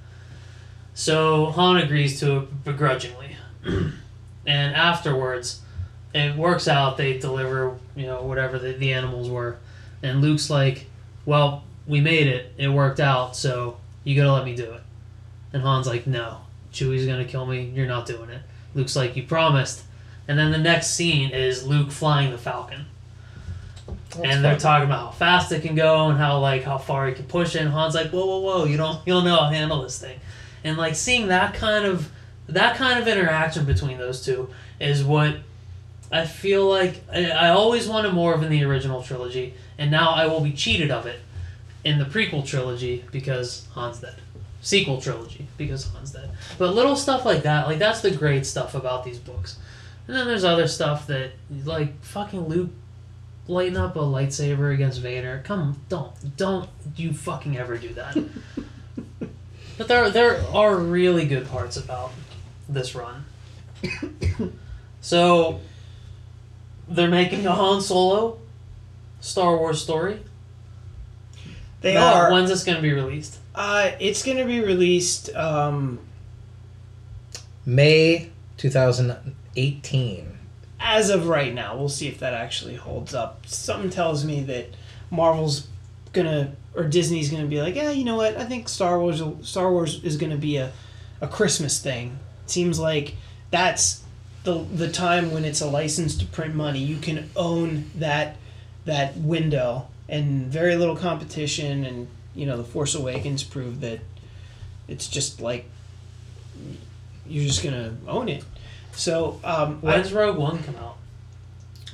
So Han agrees to it begrudgingly. And afterwards, it works out. They deliver, you know, whatever the animals were. And Luke's like, well, we made it. It worked out, so you gotta let me do it. And Han's like, no. Chewie's gonna kill me. You're not doing it. Luke's like, you promised. And then the next scene is Luke flying the Falcon. And they're talking about how fast it can go and how far he can push it. And Han's like, whoa, you don't know how to handle this thing. And like seeing that kind of interaction between those two is what I feel like I always wanted more of in the original trilogy, and now I will be cheated of it in the prequel trilogy because Han's dead. Sequel trilogy because Han's dead. But little stuff like that, like that's the great stuff about these books. And then there's other stuff that, like fucking Luke lighten up a lightsaber against Vader. Come, don't you fucking ever do that. But there are really good parts about this run. So, they're making a Han Solo Star Wars story. They are. When's this going to be released? It's going to be released May 2018. As of right now, we'll see if that actually holds up. Something tells me that Marvel's gonna, or Disney's gonna be like, yeah, you know what? I think Star Wars is gonna be a Christmas thing. It seems like that's the time when it's a license to print money. You can own that window, and very little competition. And you know, The Force Awakens proved that it's just like you're just gonna own it. So, when does Rogue One come out?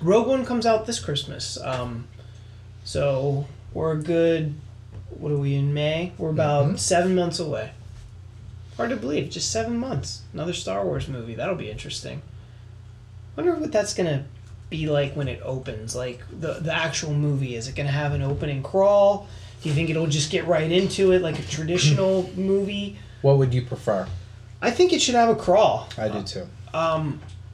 Rogue One comes out this Christmas. So we're good. What are we in May? We're about 7 months away. Hard to believe, just 7 months. Another Star Wars movie. That'll be interesting. Wonder what that's gonna be like when it opens. Like the actual movie. Is it gonna have an opening crawl? Do you think it'll just get right into it like a traditional movie? What would you prefer? I think it should have a crawl. I do too.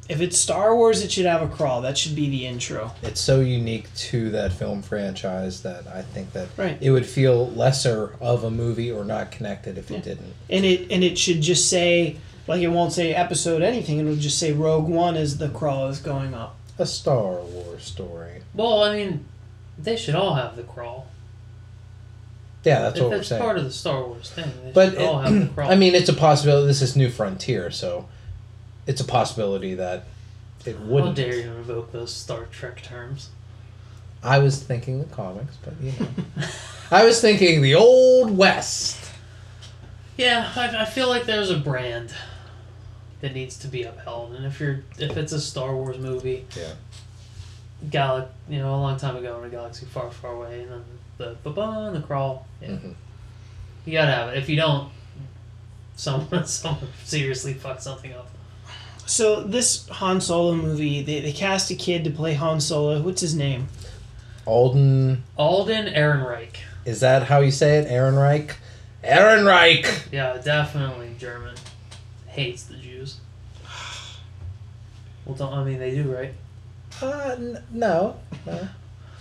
If it's Star Wars, it should have a crawl. That should be the intro. It's so unique to that film franchise that I think that it would feel lesser of a movie or not connected if it didn't. And it should just say, like, it won't say episode anything. It'll just say Rogue One as the crawl is going up. A Star Wars story. Well, I mean, they should all have the crawl. Yeah, that's what we're saying. That's part of the Star Wars thing. They all have the crawl. I mean, it's a possibility. This is New Frontier, so... It's a possibility that it wouldn't. How dare you invoke those Star Trek terms? I was thinking the comics, but you know. I was thinking the Old West. Yeah, I feel like there's a brand that needs to be upheld, and if it's a Star Wars movie, a long time ago in a galaxy far, far away, and then the crawl, you gotta have it. If you don't, someone seriously fucks something up. So this Han Solo movie, they cast a kid to play Han Solo. What's his name? Alden Ehrenreich. Is that how you say it? Ehrenreich? Ehrenreich! Yeah, definitely German. Hates the Jews. Well, they do, right? No.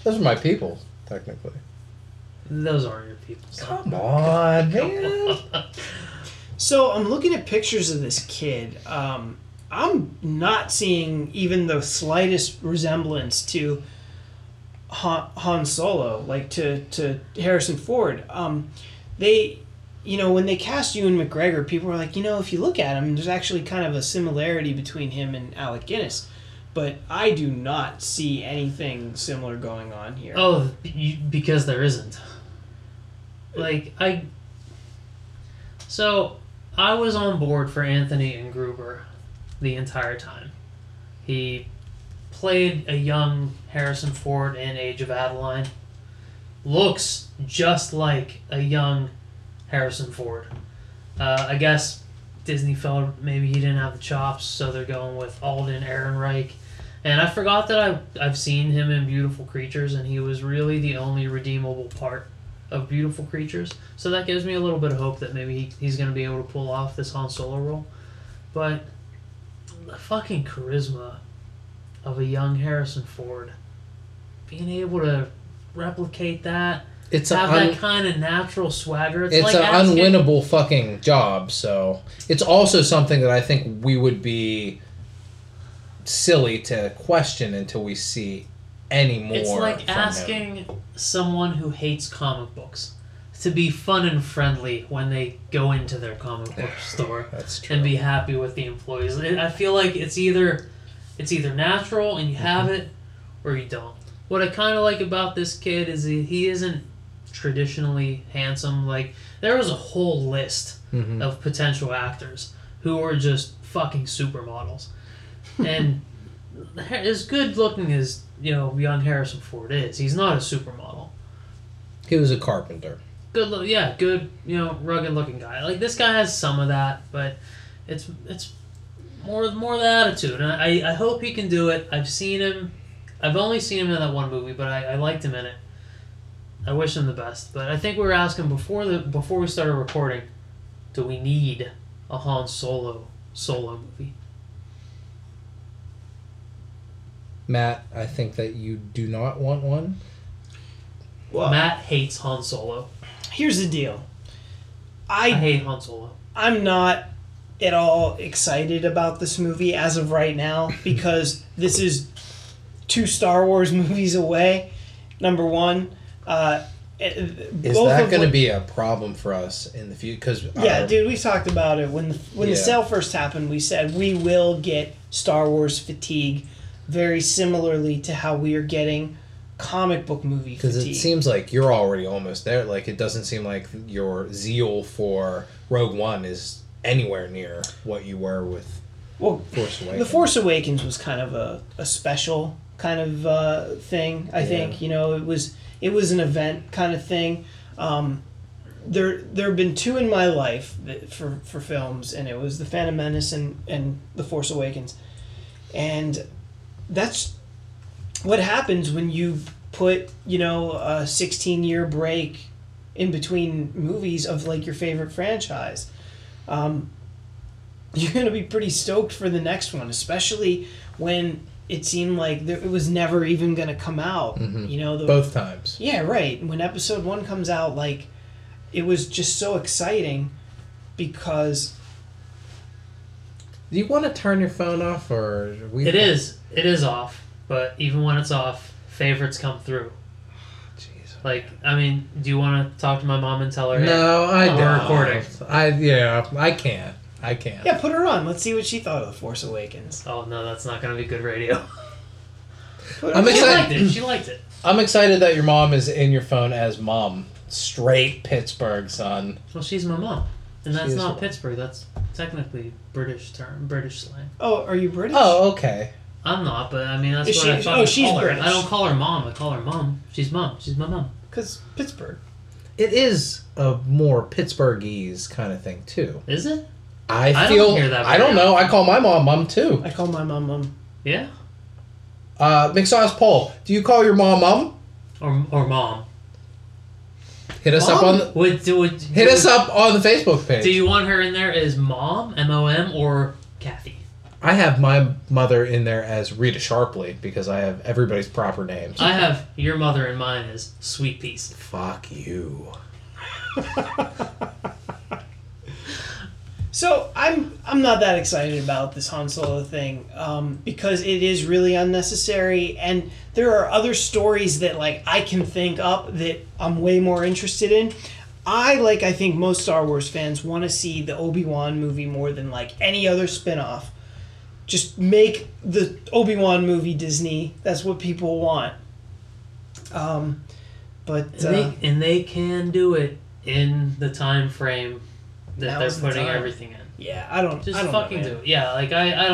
Those are my people, technically. Those aren't your people. So. Come on, man. So I'm looking at pictures of this kid. I'm not seeing even the slightest resemblance to Han Solo, like to Harrison Ford. They, when they cast Ewan McGregor, people were like, if you look at him, there's actually kind of a similarity between him and Alec Guinness. But I do not see anything similar going on here. Oh, because there isn't. So, I was on board for Anthony Ingruber the entire time. He played a young Harrison Ford in Age of Adeline. Looks just like a young Harrison Ford. I guess Disney felt maybe he didn't have the chops, so they're going with Alden Ehrenreich. And I forgot that I've seen him in Beautiful Creatures, and he was really the only redeemable part of Beautiful Creatures. So that gives me a little bit of hope that maybe he's going to be able to pull off this Han Solo role. But the fucking charisma of a young Harrison Ford, being able to replicate that, that kind of natural swagger. It's like an unwinnable fucking job, so... It's also something that I think we would be silly to question until we see any more. It's like asking someone who hates comic books to be fun and friendly when they go into their comic book store. That's true. And be happy with the employees. I feel like it's either natural and you have it, or you don't. What I kind of like about this kid is he isn't traditionally handsome. Like, there was a whole list of potential actors who were just fucking supermodels. And as good looking as young Harrison Ford is, he's not a supermodel. He was a carpenter. Good, rugged looking guy. Like, this guy has some of that, but it's more the attitude. And I hope he can do it. I've seen him I've only seen him in that one movie, but I liked him in it. I wish him the best. But I think we were asking before we started recording, do we need a Han Solo movie? Matt, I think that you do not want one. Well, Matt hates Han Solo. Here's the deal. I hate Han Solo. I'm not at all excited about this movie as of right now because this is 2 Star Wars movies away, number one. Is that going to be a problem for us in the future? Cause dude, we've talked about it. When the sale first happened, we said we will get Star Wars fatigue very similarly to how we are getting comic book movie fatigue. Because it seems like you're already almost there. Like, it doesn't seem like your zeal for Rogue One is anywhere near what you were with Force Awakens. The Force Awakens was kind of a special kind of thing, I think. You know, it was an event kind of thing. There have been 2 in my life for films, and it was The Phantom Menace and The Force Awakens. And that's what happens when you put, a 16-year break in between movies of, like, your favorite franchise. You're going to be pretty stoked for the next one, especially when it seemed like it was never even going to come out. Mm-hmm. Both times. Yeah, right. When Episode 1 comes out, like, it was just so exciting because... Do you want to turn your phone off, or... It is off. But even when it's off, favorites come through. Jeez. Like, I mean, do you want to talk to my mom and tell her? No, I don't. We're recording. I can't. Yeah, put her on. Let's see what she thought of The Force Awakens. Oh, no, that's not going to be good radio. She liked it. I'm excited that your mom is in your phone as mom. Straight Pittsburgh, son. Well, she's my mom. And that's not Pittsburgh. That's technically British term, British slang. Oh, are you British? Oh, okay. I'm not, but I mean, that's what I thought. Oh, she's British. I don't call her mom. I call her mom. She's mom. She's my mom. Because Pittsburgh. It is a more Pittsburghese kind of thing, too. Is it? I feel, don't hear that. I don't know. I call my mom mom, too. I call my mom mom. Yeah. Mixxsauce poll. Do you call your mom mom? Or mom? Hit us mom? Up on the... Hit us up on the Facebook page. Do you want her in there as mom, M-O-M, or Kathy? I have my mother in there as Rita Sharpley because I have everybody's proper names. I have your mother and mine as Sweet Peas. Fuck you. So I'm not that excited about this Han Solo thing because it is really unnecessary, and there are other stories that like I can think up that I'm way more interested in. I think most Star Wars fans want to see the Obi-Wan movie more than like any other spin-off. Just make the Obi-Wan movie, Disney. That's what people want. But they can do it in the time frame that they're putting everything in. Yeah, I don't know, man. Do it. Yeah, like I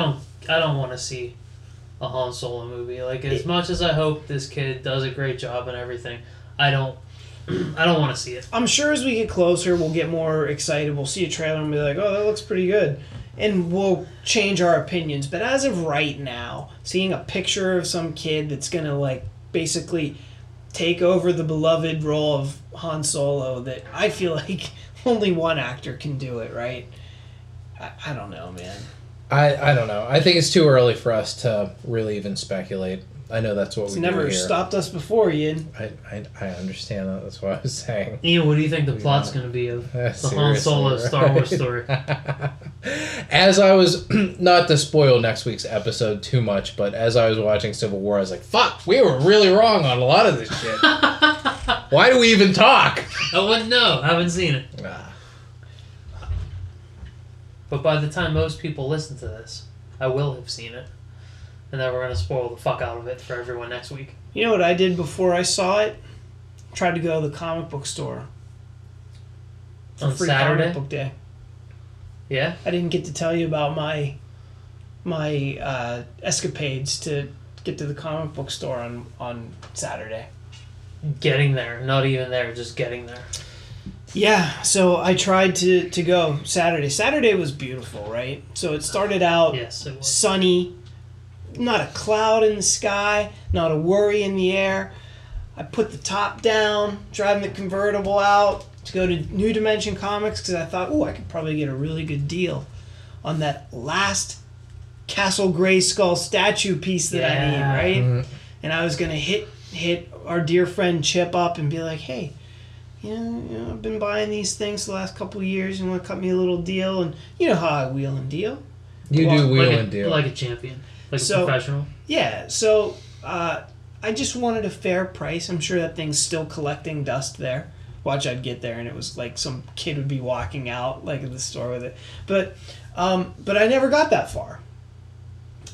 don't want to see a Han Solo movie. Like much as I hope this kid does a great job and everything, I don't want to see it. I'm sure as we get closer, we'll get more excited. We'll see a trailer and be like, "Oh, that looks pretty good." And we'll change our opinions. But as of right now, seeing a picture of some kid that's going to, like, basically take over the beloved role of Han Solo that I feel like only one actor can do it, right? I don't know, man. I don't know. I think it's too early for us to really even speculate. I know that's what we do here. It's never stopped us before, Ian. I understand that. That's what I was saying. Ian, what do you think the plot's going to be of the Han Solo Star Wars story? As I was, not to spoil next week's episode too much, but as I was watching Civil War, I was like, fuck, we were really wrong on a lot of this shit. Why do we even talk? I wouldn't know. I haven't seen it. But by the time most people listen to this, I will have seen it. And then we're going to spoil the fuck out of it for everyone next week. You know what I did before I saw it? Tried to go to the comic book store. On free Saturday? Comic book day. Yeah? I didn't get to tell you about my escapades to get to the comic book store on Saturday. Getting there. Not even there. Just getting there. Yeah. So I tried to go Saturday. Saturday was beautiful, right? So it started out sunny. not a cloud in the sky, not a worry in the air. I put the top down, driving the convertible out to go to New Dimension Comics because I thought, oh, I could probably get a really good deal on that last Castle Grayskull statue piece that I need, right? Mm-hmm. And I was going to hit our dear friend Chip up and be like, hey, you know, I've been buying these things the last couple of years. You want to cut me a little deal? And you know how I wheel and deal. You do wheel and deal. Like a champion. Like a professional. Yeah. So I just wanted a fair price. I'm sure that thing's still collecting dust there. Watch, I'd get there and it was like some kid would be walking out like at the store with it. But I never got that far.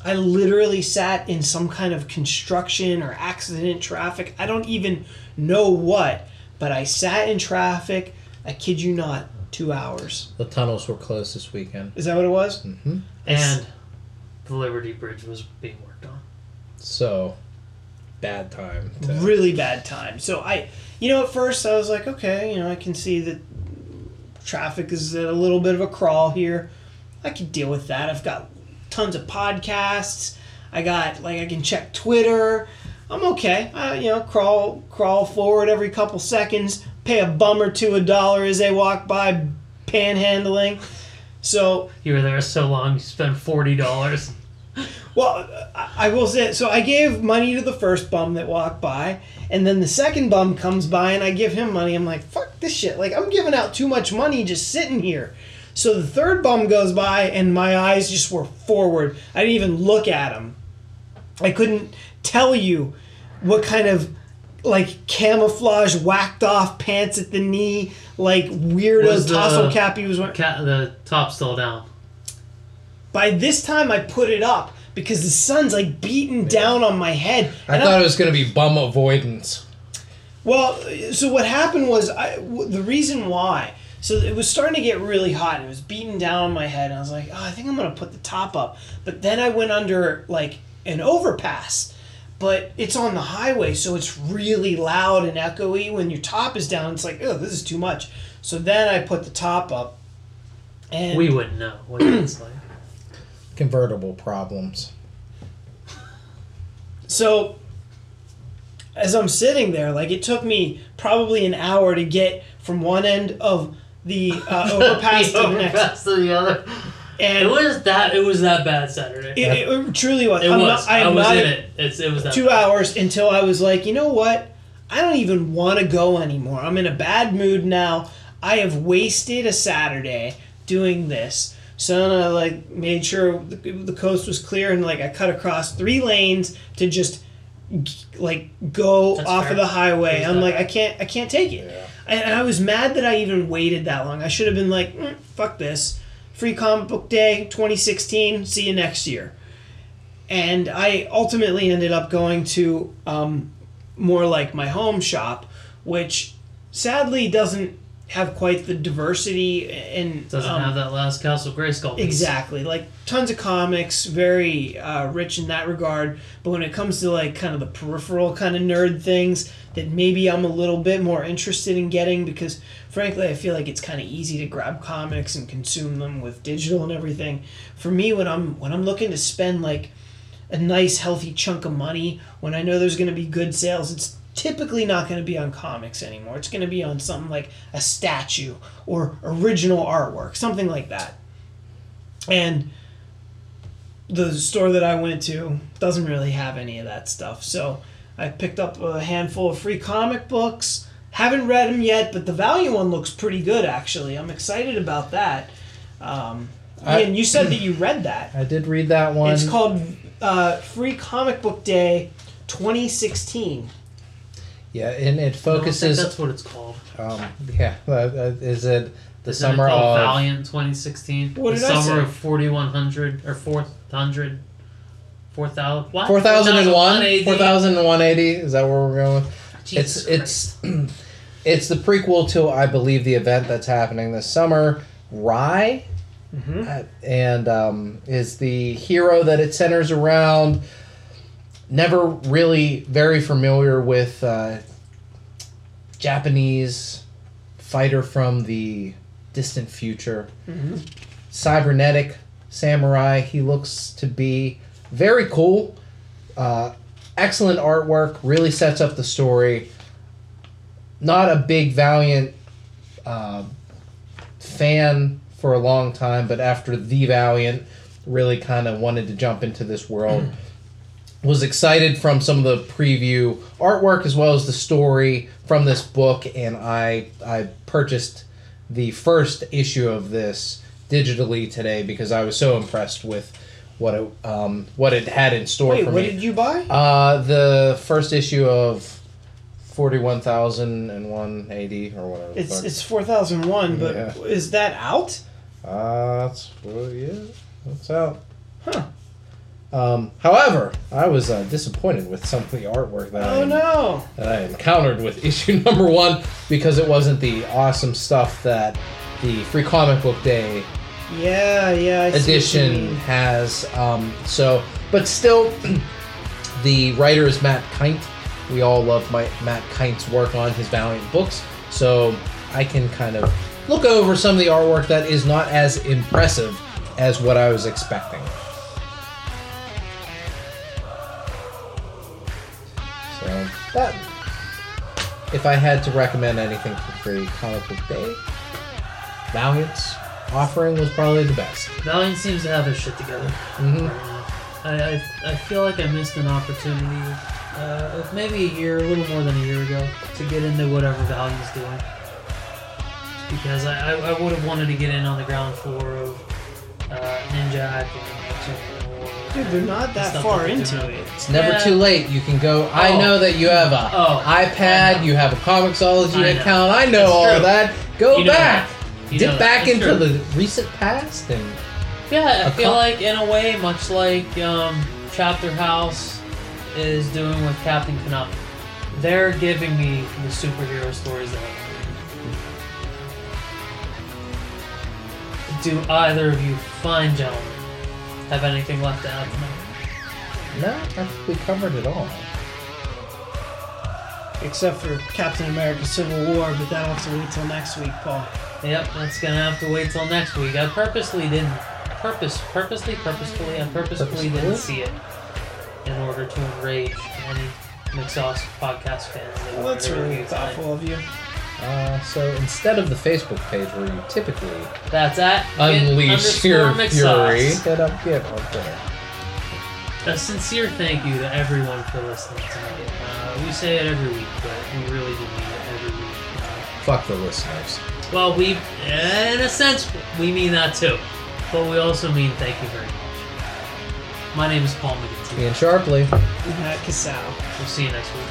I literally sat in some kind of construction or accident traffic. I don't even know what, but I sat in traffic, I kid you not, 2 hours. The tunnels were closed this weekend. Is that what it was? Mm-hmm. And the Liberty Bridge was being worked on. So, bad time. Really bad time. So I at first I was like, okay, I can see that traffic is at a little bit of a crawl here. I can deal with that. I've got tons of podcasts. I got I can check Twitter. I'm okay. Crawl forward every couple seconds. Pay a bum or two $1 as they walk by, panhandling. So you were there so long, you spent $40. Well, I will say, so I gave money to the first bum that walked by, and then the second bum comes by and I give him money. I'm like, fuck this shit. I'm giving out too much money just sitting here. So the third bum goes by, and my eyes just were forward. I didn't even look at him. I couldn't tell you what kind of, camouflage, whacked-off pants at the knee, weirdo tassel cap he was wearing. The top's still down. By this time, I put it up, because the sun's, beating down on my head. I thought it was going to be bum avoidance. Well, so what happened was, the reason why... So it was starting to get really hot, and it was beating down on my head, and I was like, I think I'm going to put the top up. But then I went under, an overpass, but it's on the highway, so it's really loud and echoey. When your top is down, it's like, oh, this is too much. So then I put the top up. And we wouldn't know what it's like. Convertible problems. So as I'm sitting there, it took me probably an hour to get from one end of the overpass to the other. And it was that bad Saturday. It truly was. It was that 2 hours until I was like, you know what? I don't even want to go anymore. I'm in a bad mood now. I have wasted a Saturday doing this. So then I made sure the coast was clear and I cut across 3 lanes to just go That's off fair. Of the highway. I'm like, I can't take it. Yeah. And I was mad that I even waited that long. I should have been like, fuck this. Free Comic Book Day 2016. See you next year. And I ultimately ended up going to more my home shop, which sadly doesn't have quite the diversity. And doesn't have that last Castle Grayskull piece. Exactly. Tons of comics, very rich in that regard. But when it comes to kind of the peripheral kind of nerd things... that maybe I'm a little bit more interested in getting because, frankly, I feel it's kind of easy to grab comics and consume them with digital and everything. For me, when I'm looking to spend, a nice, healthy chunk of money, when I know there's going to be good sales, it's typically not going to be on comics anymore. It's going to be on something like a statue or original artwork, something like that. And the store that I went to doesn't really have any of that stuff, so... I picked up a handful of free comic books. Haven't read them yet, but the value one looks pretty good, actually. I'm excited about that. Ian, you said that you read that. I did read that one. It's called Free Comic Book Day 2016. Yeah, and it focuses... I don't think that's what it's called. Is it the Isn't summer it called of... Valiant 2016? What did I say? The summer of 4,100 or 400... 4,180. Is that where we're going with? Jesus Christ. It's the prequel to, I believe, the event that's happening this summer. Rye, mm-hmm. Is the hero that it centers around. Never really very familiar with Japanese fighter from the distant future. Mm-hmm. Cybernetic samurai. He looks to be Very cool. Excellent artwork. Really sets up the story. Not a big Valiant fan for a long time, but after The Valiant, really kind of wanted to jump into this world. Was excited from some of the preview artwork as well as the story from this book, and I purchased the first issue of this digitally today because I was so impressed with what it had in store for me. What did you buy? The first issue of 41,180 or whatever. It's 4,001, but yeah. Is that out? That's out. Huh. However, I was disappointed with some of the artwork that I encountered with issue number 1 because it wasn't the awesome stuff that the Free Comic Book Day edition has. But still, the writer is Matt Kint. We all love Matt Kint's work on his Valiant books, so I can kind of look over some of the artwork that is not as impressive as what I was expecting. So that, if I had to recommend anything for Free Comic Book Day, Valiant's offering was probably the best. Valiant seems to have their shit together. Mm-hmm. I feel like I missed an opportunity of maybe a little more than a year ago, to get into whatever Valiant's doing, because I would have wanted to get in on the ground floor of Ninja Hype. Dude, they're not that far into it. It's never too late. You can go. Oh. I know that you have a iPad. You have a Comixology account. I know all of that. Go back. Dip back into the recent past, and I feel like in a way, much like Chapter House is doing with Captain Konami. They're giving me the superhero stories that I do. Either of you fine gentlemen have anything left to add tonight? No, I think we covered it all. Except for Captain America Civil War, but that'll have to wait till next week, Paul. Yep, that's gonna have to wait till next week. I purposefully didn't see it, in order to enrage any Mixxsauce podcast fans. That's really thoughtful of you. So instead of the Facebook page where you typically unleash your fury, set up Git right there. A sincere thank you to everyone for listening tonight. We say it every week, but we really do mean it every week. Fuck the listeners. Well, in a sense, we mean that too. But we also mean thank you very much. My name is Paul McGinty. Ian Sharpley. And Matt Casal. We'll see you next week.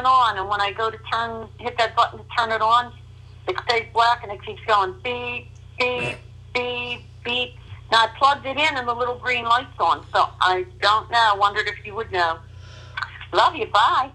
And when I go to hit that button to turn it on, it stays black and it keeps going beep, beep, beep, beep. Now I plugged it in and the little green light's on, so I don't know. I wondered if you would know. Love you. Bye.